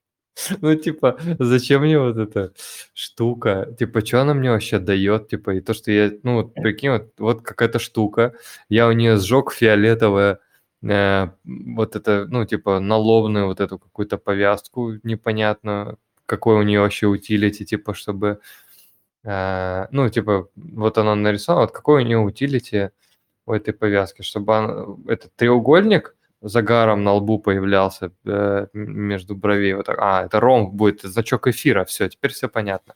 Ну, типа, зачем мне вот эта штука? Типа, что она мне вообще дает? Типа, и то, что я, ну, вот, прикинь, вот какая-то штука, я у нее сжег фиолетовое, вот это, ну, типа, налобную вот эту какую-то повязку непонятную, какой у нее вообще утилити, типа, чтобы, ну, типа, вот она нарисована, вот какой у нее утилити у этой повязки, чтобы этот треугольник загаром на лбу появлялся между бровей. Вот так. А, это ромб будет, значок эфира, все, теперь все понятно.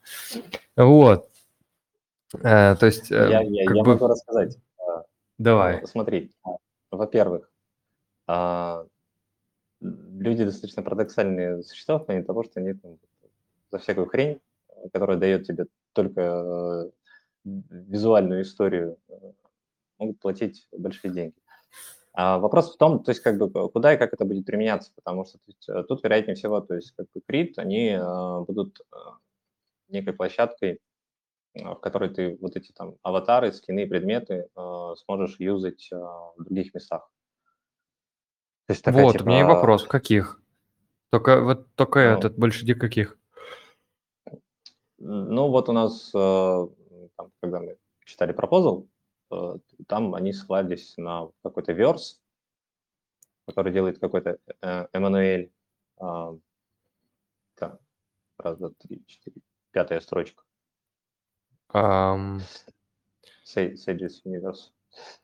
Вот. То есть... Я могу рассказать. Давай. Смотри, во-первых, люди достаточно парадоксальные существа в плане того, что они там за всякую хрень, которая дает тебе только визуальную историю, могут платить большие деньги. Вопрос в том, то есть, как бы, куда и как это будет применяться, потому что тут, вероятнее всего, то есть, как бы, Creed, они будут некой площадкой, в которой ты вот эти там аватары, скины, предметы сможешь юзать в других местах. То есть, такая, вот, типа... у меня и вопрос, каких? Только ну, этот, больше никаких. Ну, вот у нас, там, когда мы читали пропозал, там они ссылались на какой-то верс, который делает какой-то MNL. Так, раз, два, три, четыре, 5-я строчка. Sages Universe.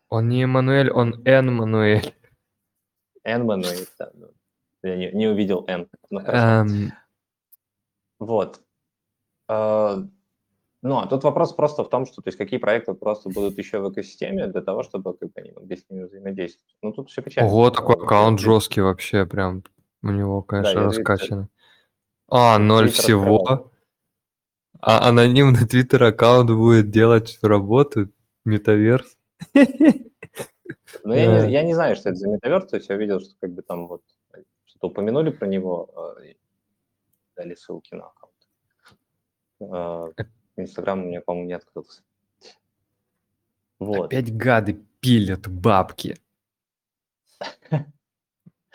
Он не Эммануэль, он N-Мануэль. N-Мануэль, да. Я не увидел N. Вот. Ну, а тут вопрос просто в том, что, то есть, какие проекты просто будут еще в экосистеме для того, чтобы, как бы, они могли с ними взаимодействовать. Ну, тут все печально. Ого, такой аккаунт жесткий вообще, прям у него, конечно, да, раскачано. Ноль всего. Раскрывал. А анонимный твиттер-аккаунт будет делать всю работу? Метаверс? Ну, я не знаю, что это за метаверс, то есть я видел, что, как бы, там вот что-то упомянули про него, дали ссылки на аккаунт. Инстаграм у меня, по-моему, не открылся. Вот. Опять гады пилят бабки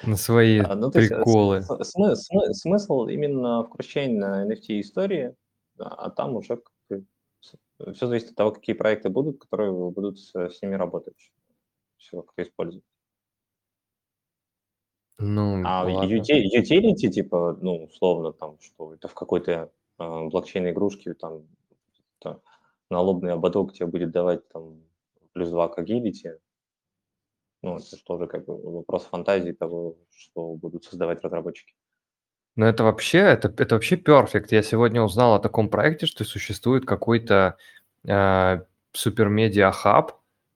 на свои приколы. Смысл именно в кручении на NFT-истории, а там уже все зависит от того, какие проекты будут, которые будут с ними работать. Все, как использовать. А utility, типа, ну, условно, там, что это в какой-то блокчейн-игрушки, там, налобный ободок тебе будет давать там плюс 2 к агилити. Ну, это же тоже, как бы, вопрос фантазии того, что будут создавать разработчики. Но это вообще перфект. Я сегодня узнал о таком проекте, что существует какой-то супер-медиа-хаб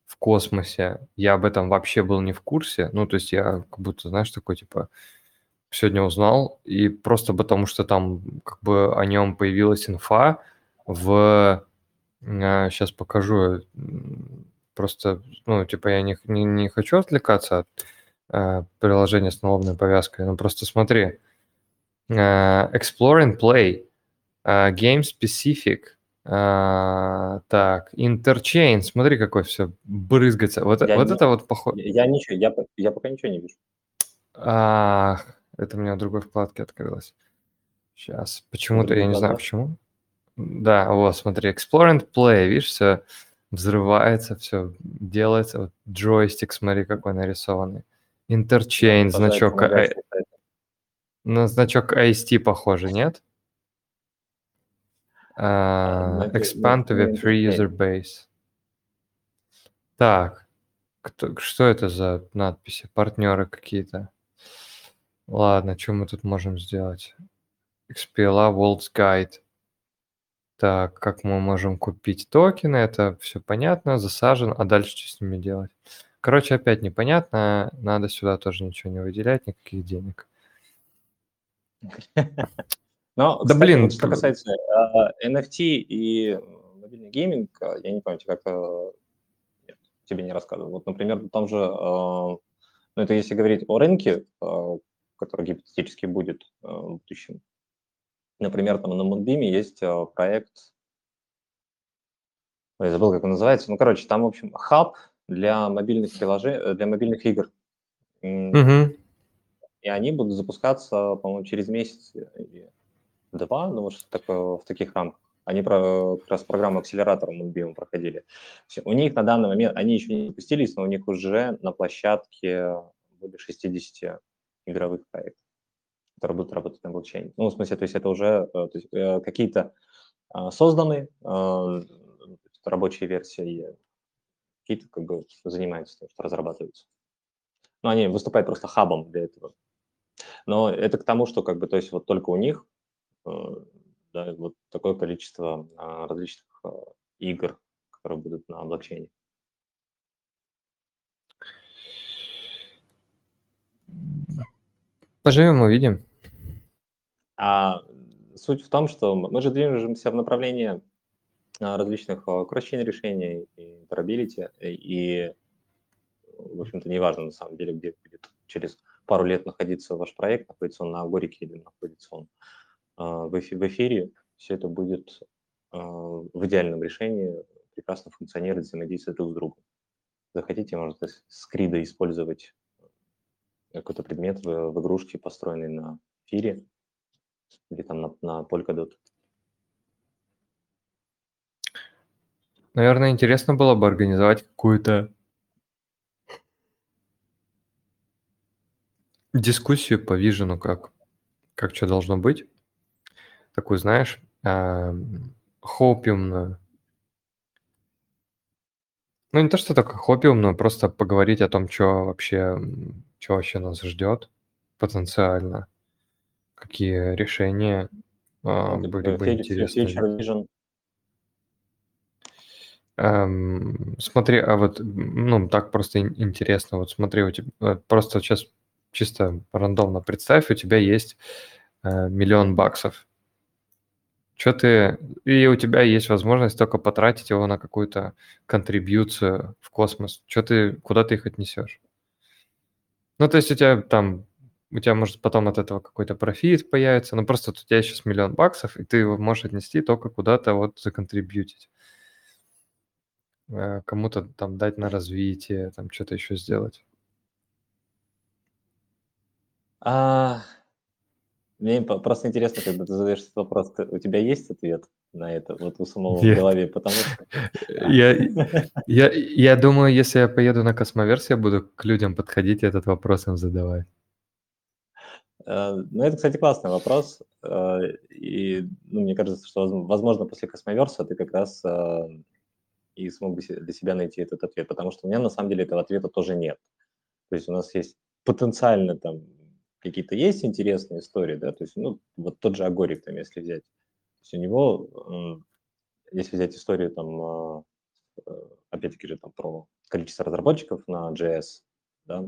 в космосе. Я об этом вообще был не в курсе. Ну, то есть я как будто, знаешь, такой, типа... сегодня узнал, и просто потому, что там, как бы, о нем появилась инфа в... Сейчас покажу. Просто, ну, типа, я не хочу отвлекаться от приложения с налобной повязкой, но просто смотри. Explore and play. Game specific. Так, интерчейн, смотри, какой все брызгается. Вот это похоже. Я пока ничего не вижу. Это у меня в другой вкладке открылось. Сейчас. Почему-то, я не знаю почему. Да, вот, смотри, Explore and Play, видишь, все взрывается, все делается. Вот джойстик, смотри, какой нарисованный. Интерчейн, значок. На значок IST похоже, нет? Expand to the pre-user base. Так, что это за надписи? Партнеры какие-то. Ладно, что мы тут можем сделать? XPLA World's Guide. Так, как мы можем купить токены? Это все понятно, засажен. А дальше что с ними делать? Короче, опять непонятно. Надо сюда тоже ничего не выделять, никаких денег. Но, да, кстати, блин, вот, что касается NFT и мобильный гейминг, я не помню, как тебе не рассказывал. Вот, например, там же, ну, это если говорить о рынке, который гипотетически будет в будущем. Например, там на Moonbeam есть проект, я забыл, как он называется. Ну, короче, там, в общем, хаб для мобильных приложений, для мобильных игр. Mm-hmm. И они будут запускаться, по-моему, через месяц или два, ну, может, в таких рамках. Они как раз программу акселератора Moonbeam проходили. У них на данный момент, они еще не запустились, но у них уже на площадке более 60 игровых проектов, которые будут работать на блокчейне. Ну, в смысле, то есть это уже какие-то созданы рабочие версии, какие-то как бы занимаются тем, что разрабатываются. Ну, они выступают просто хабом для этого. Но это к тому, что как бы, то есть вот только у них да, вот такое количество различных игр, которые будут на блокчейне. Поживем, увидим. Суть в том, что мы же движемся в направлении различных кросс-чейн решений, интерабилити, и, в общем-то, неважно на самом деле, где будет через пару лет находиться ваш проект, находится он на Агорике или находится он в эфире, все это будет в идеальном решении прекрасно функционировать, взаимодействовать друг с другом. Захотите, можете с Крида использовать какой-то предмет в игрушке, построенный на эфире или там на Polkadot. Наверное, интересно было бы организовать какую-то дискуссию по вижену, как что должно быть. Такую, знаешь, хопиумную. Ну, не то, что такое хопиумную, просто поговорить о том, что вообще нас ждет потенциально. Какие решения были бы интересны. Смотри, а вот, ну, так просто интересно. Вот смотри, у тебя, просто сейчас чисто рандомно представь, у тебя есть $1 миллион. Что ты... И у тебя есть возможность только потратить его на какую-то контрибьюцию в космос. Куда ты их отнесешь? Ну, то есть у тебя может потом от этого какой-то профит появится, но просто у тебя сейчас $1 миллион, и ты его можешь отнести только куда-то вот законтрибьютить. Кому-то там дать на развитие, там что-то еще сделать. Мне просто интересно, когда ты задаешь этот вопрос, у тебя есть ответ на это, вот у самого в голове, потому что... Я думаю, если я поеду на Cosmoverse, я буду к людям подходить и этот вопрос им задавать. Ну, это, кстати, классный вопрос. И, ну, мне кажется, что, возможно, после Cosmoverse ты как раз и смог бы для себя найти этот ответ, потому что у меня, на самом деле, этого ответа тоже нет. То есть у нас есть потенциально там... Какие-то есть интересные истории, да, то есть, ну, вот тот же Агорик, там, если взять, то есть у него, если взять историю, там, опять-таки же, там, про количество разработчиков на JS, да,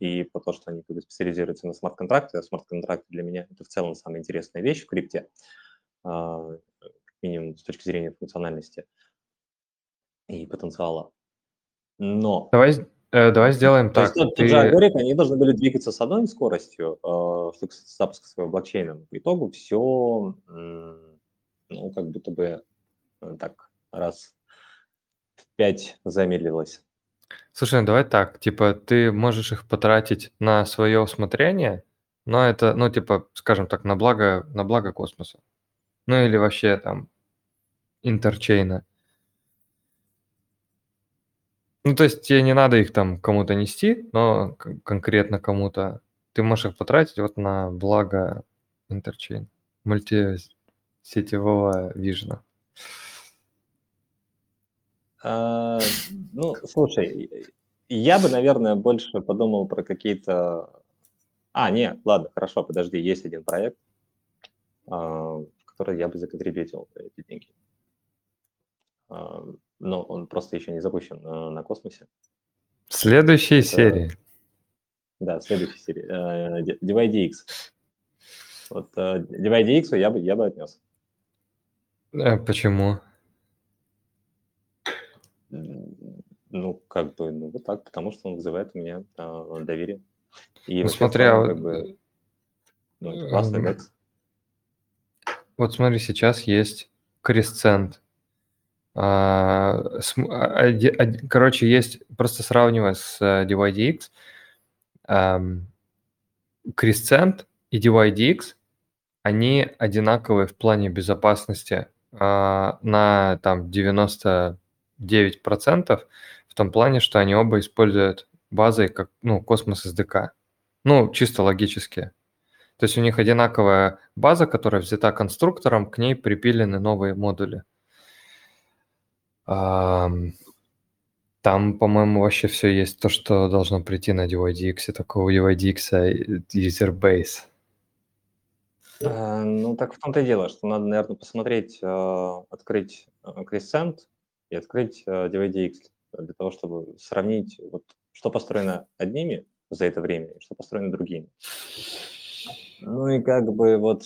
и про то, что они специализируются на смарт-контракты, а смарт-контракты для меня это в целом самая интересная вещь в крипте, как минимум с точки зрения функциональности и потенциала, но... Давай сделаем так. То есть тот же Агорик, они должны были двигаться с одной скоростью, что касается запуска своего блокчейна. По итогу все, ну, как будто бы так раз в 5 замедлилось. Слушай, давай так, типа ты можешь их потратить на свое усмотрение, но это, ну, типа, скажем так, на благо космоса. Ну или вообще там интерчейна. Ну, то есть тебе не надо их там кому-то нести, но конкретно кому-то. Ты можешь их потратить вот на благо интерчейн, мультисетевого вижена. Ну, слушай, я бы, наверное, больше подумал про какие-то... нет, ладно, хорошо, подожди, есть один проект, в который я бы законтрибьютил эти деньги. Но он просто еще не запущен на космосе. Следующей серии. Да, следующей серии. dYdX. Вот dYdX я бы отнес. Почему? Ну, как бы, ну, вот так, потому что он вызывает у меня доверие. И ну, смотри, а как бы, ну, это классный бэкс. Вот смотри, сейчас есть Crescent. Короче, есть, просто сравнивая с dYdX, Crescent и dYdX, они одинаковые в плане безопасности на там 99% в том плане, что они оба используют базой как, ну, Cosmos SDK. Ну, чисто логически. То есть у них одинаковая база, которая взята конструктором, к ней припилены новые модули. Там, по-моему, вообще все есть то, что должно прийти на dYdX, только у dYdX юзербейс. Ну, так в том-то и дело, что надо, наверное, посмотреть, открыть Crescent и открыть dYdX для того, чтобы сравнить, вот, что построено одними за это время, что построено другими. Ну и как бы вот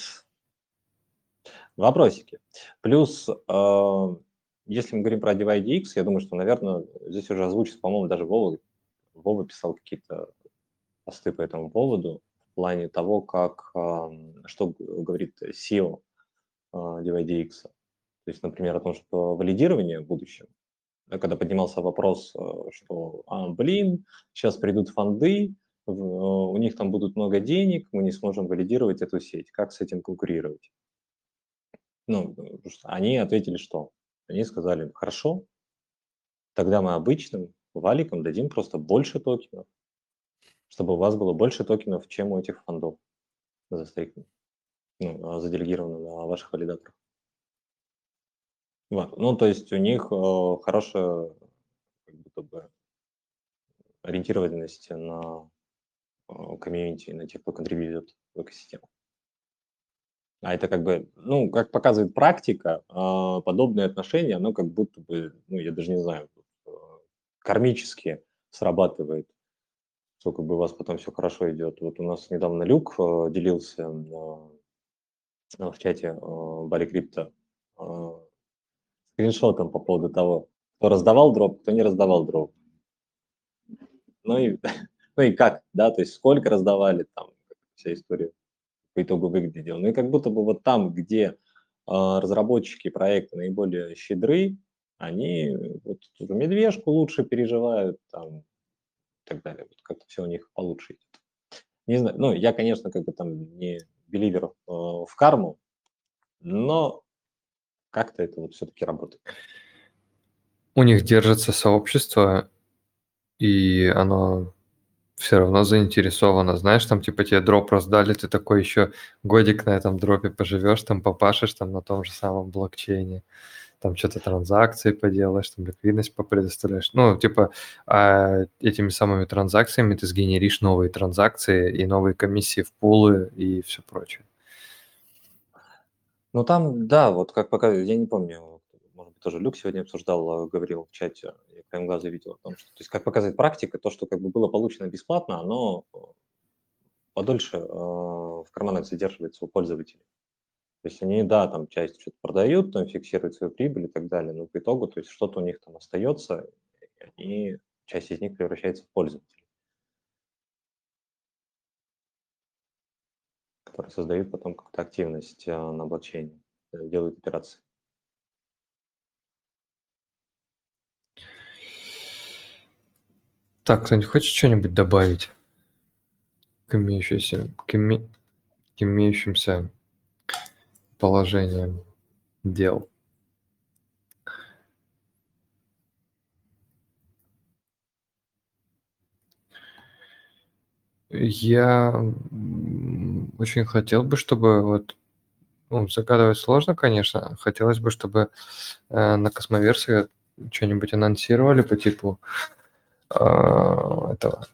вопросики. Плюс, если мы говорим про dYdX, я думаю, что, наверное, здесь уже озвучится, по-моему, даже Вова писал какие-то посты по этому поводу, в плане того, как, что говорит SEO dYdX. То есть, например, о том, что валидирование в будущем, когда поднимался вопрос, что, сейчас придут фонды, у них там будут много денег, мы не сможем валидировать эту сеть, как с этим конкурировать? Ну, они ответили, что? Они сказали, хорошо, тогда мы обычным валикам дадим просто больше токенов, чтобы у вас было больше токенов, чем у этих фондов заделегировано на ваших валидаторах. Вот. Ну, то есть у них хорошая, как будто бы, ориентированность на комьюнити, на тех, кто контрибьютит в экосистему. А это как бы, ну, как показывает практика, подобное отношение, оно как будто бы, ну, я даже не знаю, кармически срабатывает, сколько бы у вас потом все хорошо идет. Вот у нас недавно Люк делился в чате Бали Крипто скриншотом по поводу того, кто раздавал дроп, кто не раздавал дроп. Ну и как, да, то есть сколько раздавали, там вся история по итогу выглядела. Ну и как будто бы вот там, где разработчики проекта наиболее щедры, они вот эту медвежку лучше переживают, там, и так далее. Вот как-то все у них получше идет. Не знаю, ну, я, конечно, как бы там не беливер в карму, но как-то это вот все-таки работает. У них держится сообщество, и оно все равно заинтересовано. Знаешь, там типа тебе дроп раздали, ты такой еще годик на этом дропе поживешь, там попашешь там на том же самом блокчейне, там что-то транзакции поделаешь, там ликвидность попредоставляешь. Ну, типа этими самыми транзакциями ты сгенеришь новые транзакции и новые комиссии в пулы и все прочее. Ну, там, да, вот как пока, я не помню, может быть, тоже Люк сегодня обсуждал, говорил в чате, я краем глаза видел о том, что, то есть, как показывает практика, то, что как бы было получено бесплатно, оно подольше в карманах задерживается у пользователей. То есть они, да, там часть что-то продают, там фиксируют свою прибыль и так далее, но по итогу, то есть что-то у них там остается, и часть из них превращается в пользователей, которые создают потом как-то активность на блокчейне, делают операции. Так, кто-нибудь хочет что-нибудь добавить к имеющимся положениям дел? Я очень хотел бы, чтобы загадывать сложно, конечно. Хотелось бы, чтобы на Космоверсе что-нибудь анонсировали по типу этого.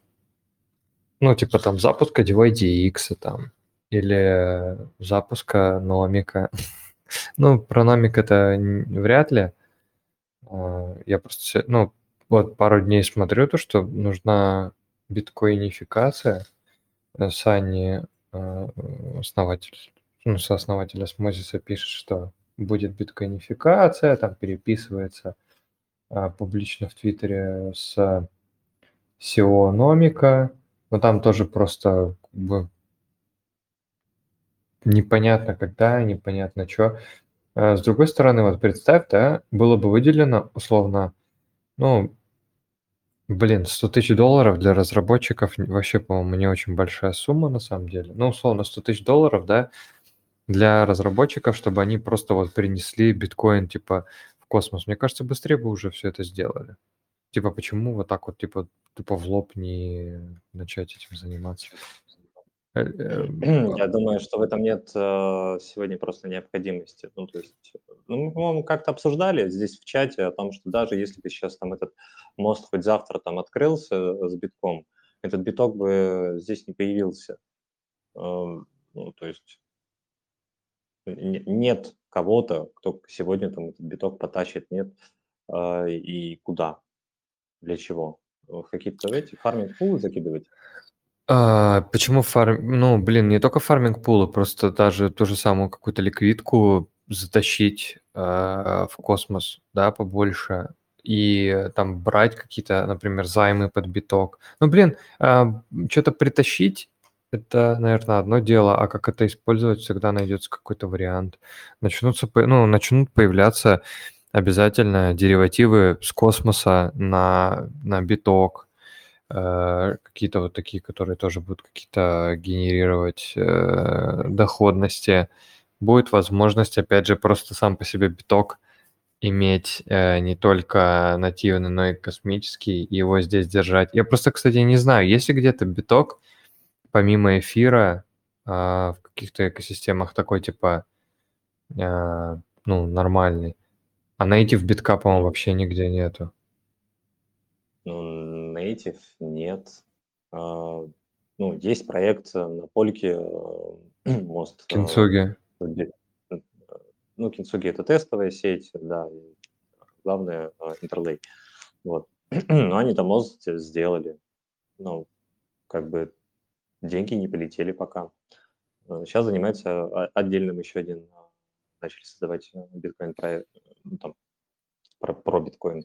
Ну, типа там запуска dYdX там, или запуска Номика. Ну, про Номик это вряд ли. Я просто пару дней смотрю то, что нужна биткоинификация. Сани, сооснователь Осмозиса, пишет, что будет биткоинификация, там переписывается публично в Твиттере с CEO Номика, но там тоже просто непонятно когда, непонятно что. С другой стороны, представь, да, было бы выделено условно, 100 тысяч долларов для разработчиков вообще, по-моему, не очень большая сумма на самом деле. Условно, 100 тысяч долларов, да, для разработчиков, чтобы они просто принесли биткоин, в космос. Мне кажется, быстрее бы уже все это сделали. Почему так в лоб не начать этим заниматься? Я думаю, что в этом нет сегодня просто необходимости. Мы, по-моему, как-то обсуждали здесь в чате о том, что даже если бы сейчас там этот мост хоть завтра там открылся с битком, этот биток бы здесь не появился. Нет кого-то, кто сегодня там этот биток потащит, нет и куда, для чего. Какие-то фарминг-пулы закидывать? Почему не только фарминг-пулы, просто даже ту же самую какую-то ликвидку затащить в космос, да, побольше, и там брать какие-то, например, займы под биток. Что-то притащить, это, наверное, одно дело, а как это использовать, всегда найдется какой-то вариант. Начнут появляться обязательно деривативы с космоса на биток, какие-то такие, которые тоже будут какие-то генерировать доходности. Будет возможность, опять же, просто сам по себе биток иметь не только нативный, но и космический, и его здесь держать. Я просто, кстати, не знаю, есть ли где-то биток, помимо эфира, в каких-то экосистемах такой, нормальный. А native битка, по-моему, вообще нигде нету. Native нет. Есть проект на Польке мост. Кintsugi. Kintsugi это тестовая сеть, да. Главное, интерлей. Но они там мост сделали. Деньги не полетели пока. Сейчас занимается отдельным еще один. Начали создавать биткоин проект, про биткоин.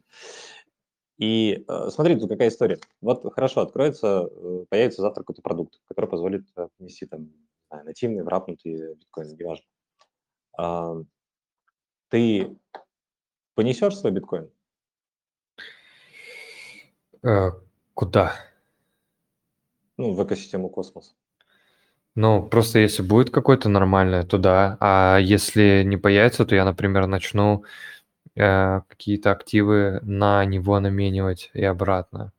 И смотри, тут какая история. Хорошо, появится завтра какой-то продукт, который позволит внести нативный, врапнутый биткоин, неважно. Ты понесешь свой биткоин? Куда? В экосистему космоса. Просто если будет какое-то нормальное, то да. А если не появится, то я, например, начну какие-то активы на него наменивать и обратно.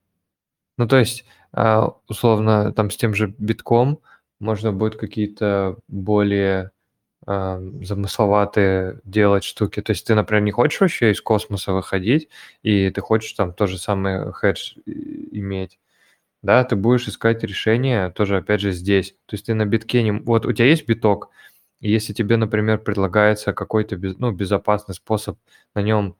Условно, там с тем же битком можно будет какие-то более замысловатые делать штуки. То есть ты, например, не хочешь вообще из космоса выходить, и ты хочешь там тот же самый хедж иметь. Да, ты будешь искать решение тоже, опять же, здесь. То есть ты на битке не... у тебя есть биток, и если тебе, например, предлагается какой-то безопасный способ на нем,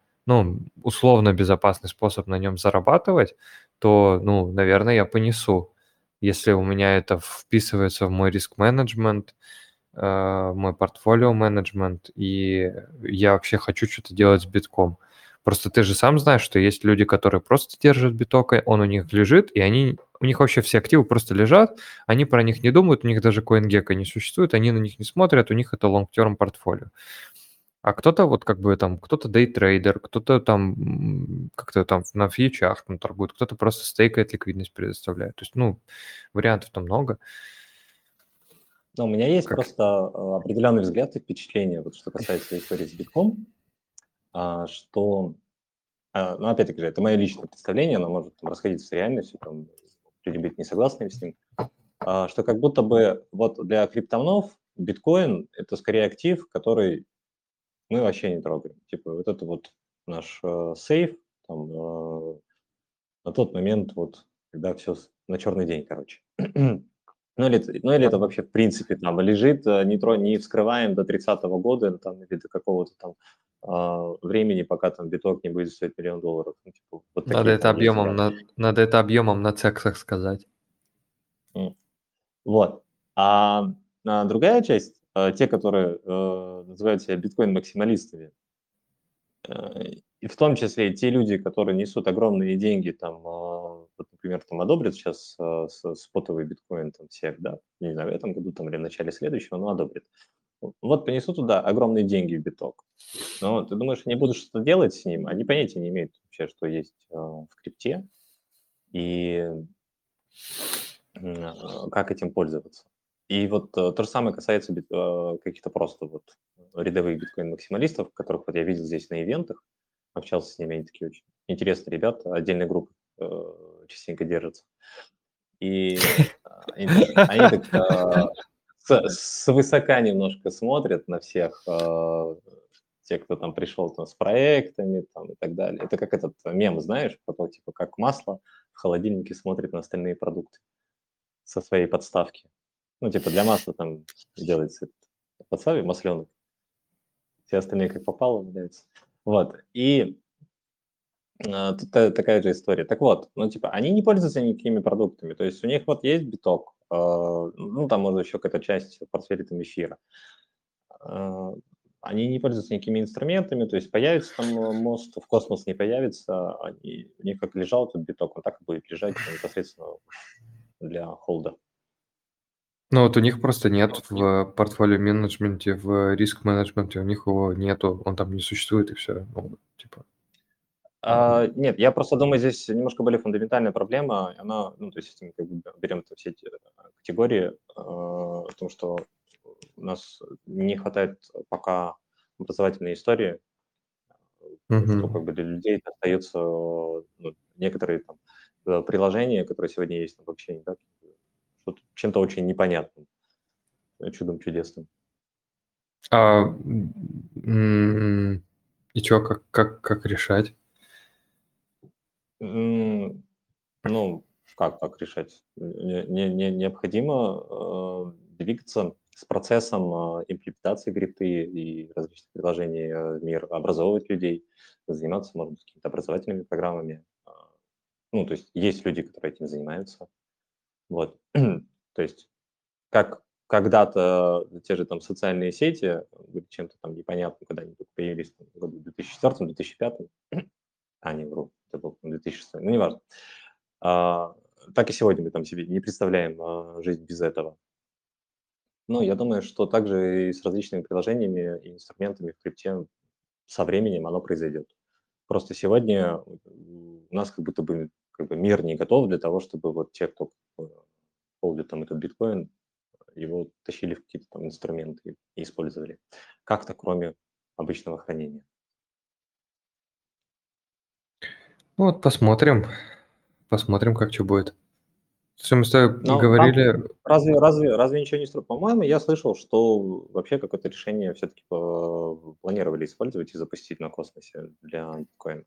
условно безопасный способ на нем зарабатывать, то, наверное, я понесу. Если у меня это вписывается в мой риск-менеджмент, мой портфолио-менеджмент, и я вообще хочу что-то делать с битком. Просто ты же сам знаешь, что есть люди, которые просто держат биток, он у них лежит, и у них вообще все активы просто лежат, они про них не думают, у них даже CoinGecko не существует, они на них не смотрят, у них это long-term портфолио. А кто-то вот как бы там, кто-то дейтрейдер, кто-то там как-то там на фьючах там торгует, кто-то просто стейкает, ликвидность предоставляет. То есть, ну, вариантов там много. Но у меня есть просто определенный взгляд и впечатление, вот что касается истории с битком, что, ну, опять-таки же, это мое личное представление, оно может там расходиться с реальностью, там, люди быть не согласны с ним, что как будто бы вот для криптонов биткоин – это скорее актив, который мы вообще не трогаем. Типа вот это вот наш сейф там, на тот момент, вот, когда все на черный день, короче. Ну или это вообще в принципе там лежит, не вскрываем до 30-го года там, или до какого-то там времени, пока там биток не будет стоить $1 миллион. Ну, типа, вот надо, такие, это там, объемом, надо это объемом на цексах сказать. Вот. А другая часть, те, которые называют себя биткоин-максималистами, и в том числе и те люди, которые несут огромные деньги, там, вот, например, там одобрят сейчас спотовый биткоин там всех, да, не знаю, в этом году там, или в начале следующего, но одобрят. Вот понесут туда огромные деньги в биток. Но ты думаешь, они будут что-то делать с ним, они понятия не имеют вообще, что есть в крипте и как этим пользоваться. И вот то же самое касается каких-то просто вот рядовых биткоин-максималистов, которых вот я видел здесь на ивентах, общался с ними, они такие очень интересные ребята, отдельные группы частенько держатся. И они так свысока немножко смотрят на всех, те, кто там пришел там, с проектами там, и так далее. Это как этот мем, знаешь, потом типа как масло в холодильнике смотрит на остальные продукты со своей подставки. Ну, типа для масла там делается подставка, масленок. Все остальные как попало, являются. Вот. И тут такая же история. Так вот, ну, типа, они не пользуются никакими продуктами. То есть у них вот есть биток, ну, там, может, еще какая-то часть портфеля там эфира. Они не пользуются никакими инструментами, то есть появится там мост, в космос не появится, у них как лежал тут биток, он так и будет лежать непосредственно для холда. Ну вот у них просто нет в портфолио менеджменте, в риск-менеджменте, у них его нету, он там не существует и все. Ну, типа. Нет, я просто думаю, здесь немножко более фундаментальная проблема, она, ну то есть мы как бы берем все эти категории, о том, что у нас не хватает пока образовательной истории, что как бы для людей остаются некоторые там приложения, которые сегодня есть в общении, да? Чем-то очень непонятным, чудом чудесным. И что, как решать? Ну, как решать? Необходимо двигаться с процессом имплементации крипты и различных приложений в мир, образовывать людей, заниматься, может быть, какими-то образовательными программами. Ну, то есть люди, которые этим занимаются. Вот, то есть, как когда-то те же там социальные сети были чем-то там непонятным, когда они появились там, в году 2004-2005, это был 2006, ну, неважно. Так и сегодня мы там себе не представляем жизнь без этого. Но я думаю, что также и с различными приложениями и инструментами в крипте со временем оно произойдет. Просто сегодня у нас как будто бы мир не готов для того, чтобы вот те, кто холдит там этот биткоин, его тащили в какие-то там инструменты и использовали. Как-то кроме обычного хранения. Ну вот посмотрим, как что будет. Все, мы с тобой говорили... Разве ничего не строит? По-моему, я слышал, что вообще какое-то решение все-таки планировали использовать и запустить на космосе для биткоина.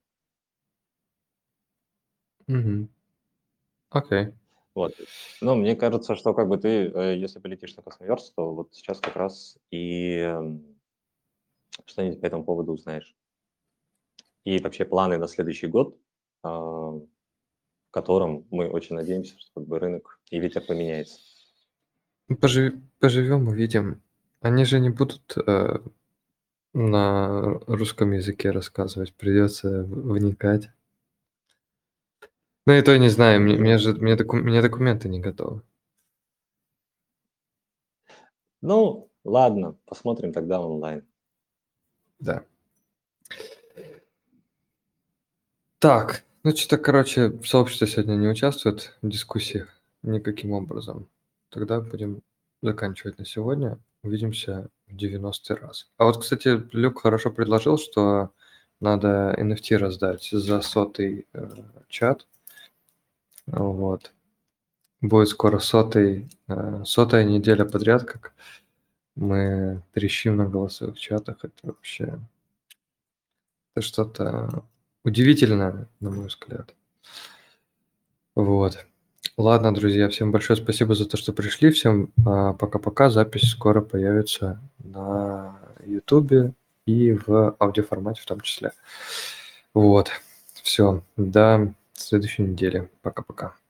Окей. Вот. Ну, мне кажется, что как бы ты, если полетишь на Cosmoverse, то вот сейчас как раз и что-нибудь по этому поводу узнаешь. И вообще планы на следующий год, в котором мы очень надеемся, что как бы рынок и ветер поменяется. Поживем, увидим. Они же не будут на русском языке рассказывать, придется вникать. Ну и то я не знаю, мне документы не готовы. Ну, ладно, посмотрим тогда онлайн. Да. Так, ну что-то, короче, сообщество сегодня не участвует в дискуссиях никаким образом. Тогда будем заканчивать на сегодня. Увидимся в 90-й раз. А вот, кстати, Люк хорошо предложил, что надо NFT раздать за 100-й чат. Вот. Будет скоро 100-я неделя подряд, как мы трещим на голосовых чатах. Это вообще это что-то удивительное, на мой взгляд. Вот. Ладно, друзья, всем большое спасибо за то, что пришли. Всем пока-пока. Запись скоро появится на YouTube и в аудиоформате в том числе. Вот. Все. До следующей недели. Пока-пока.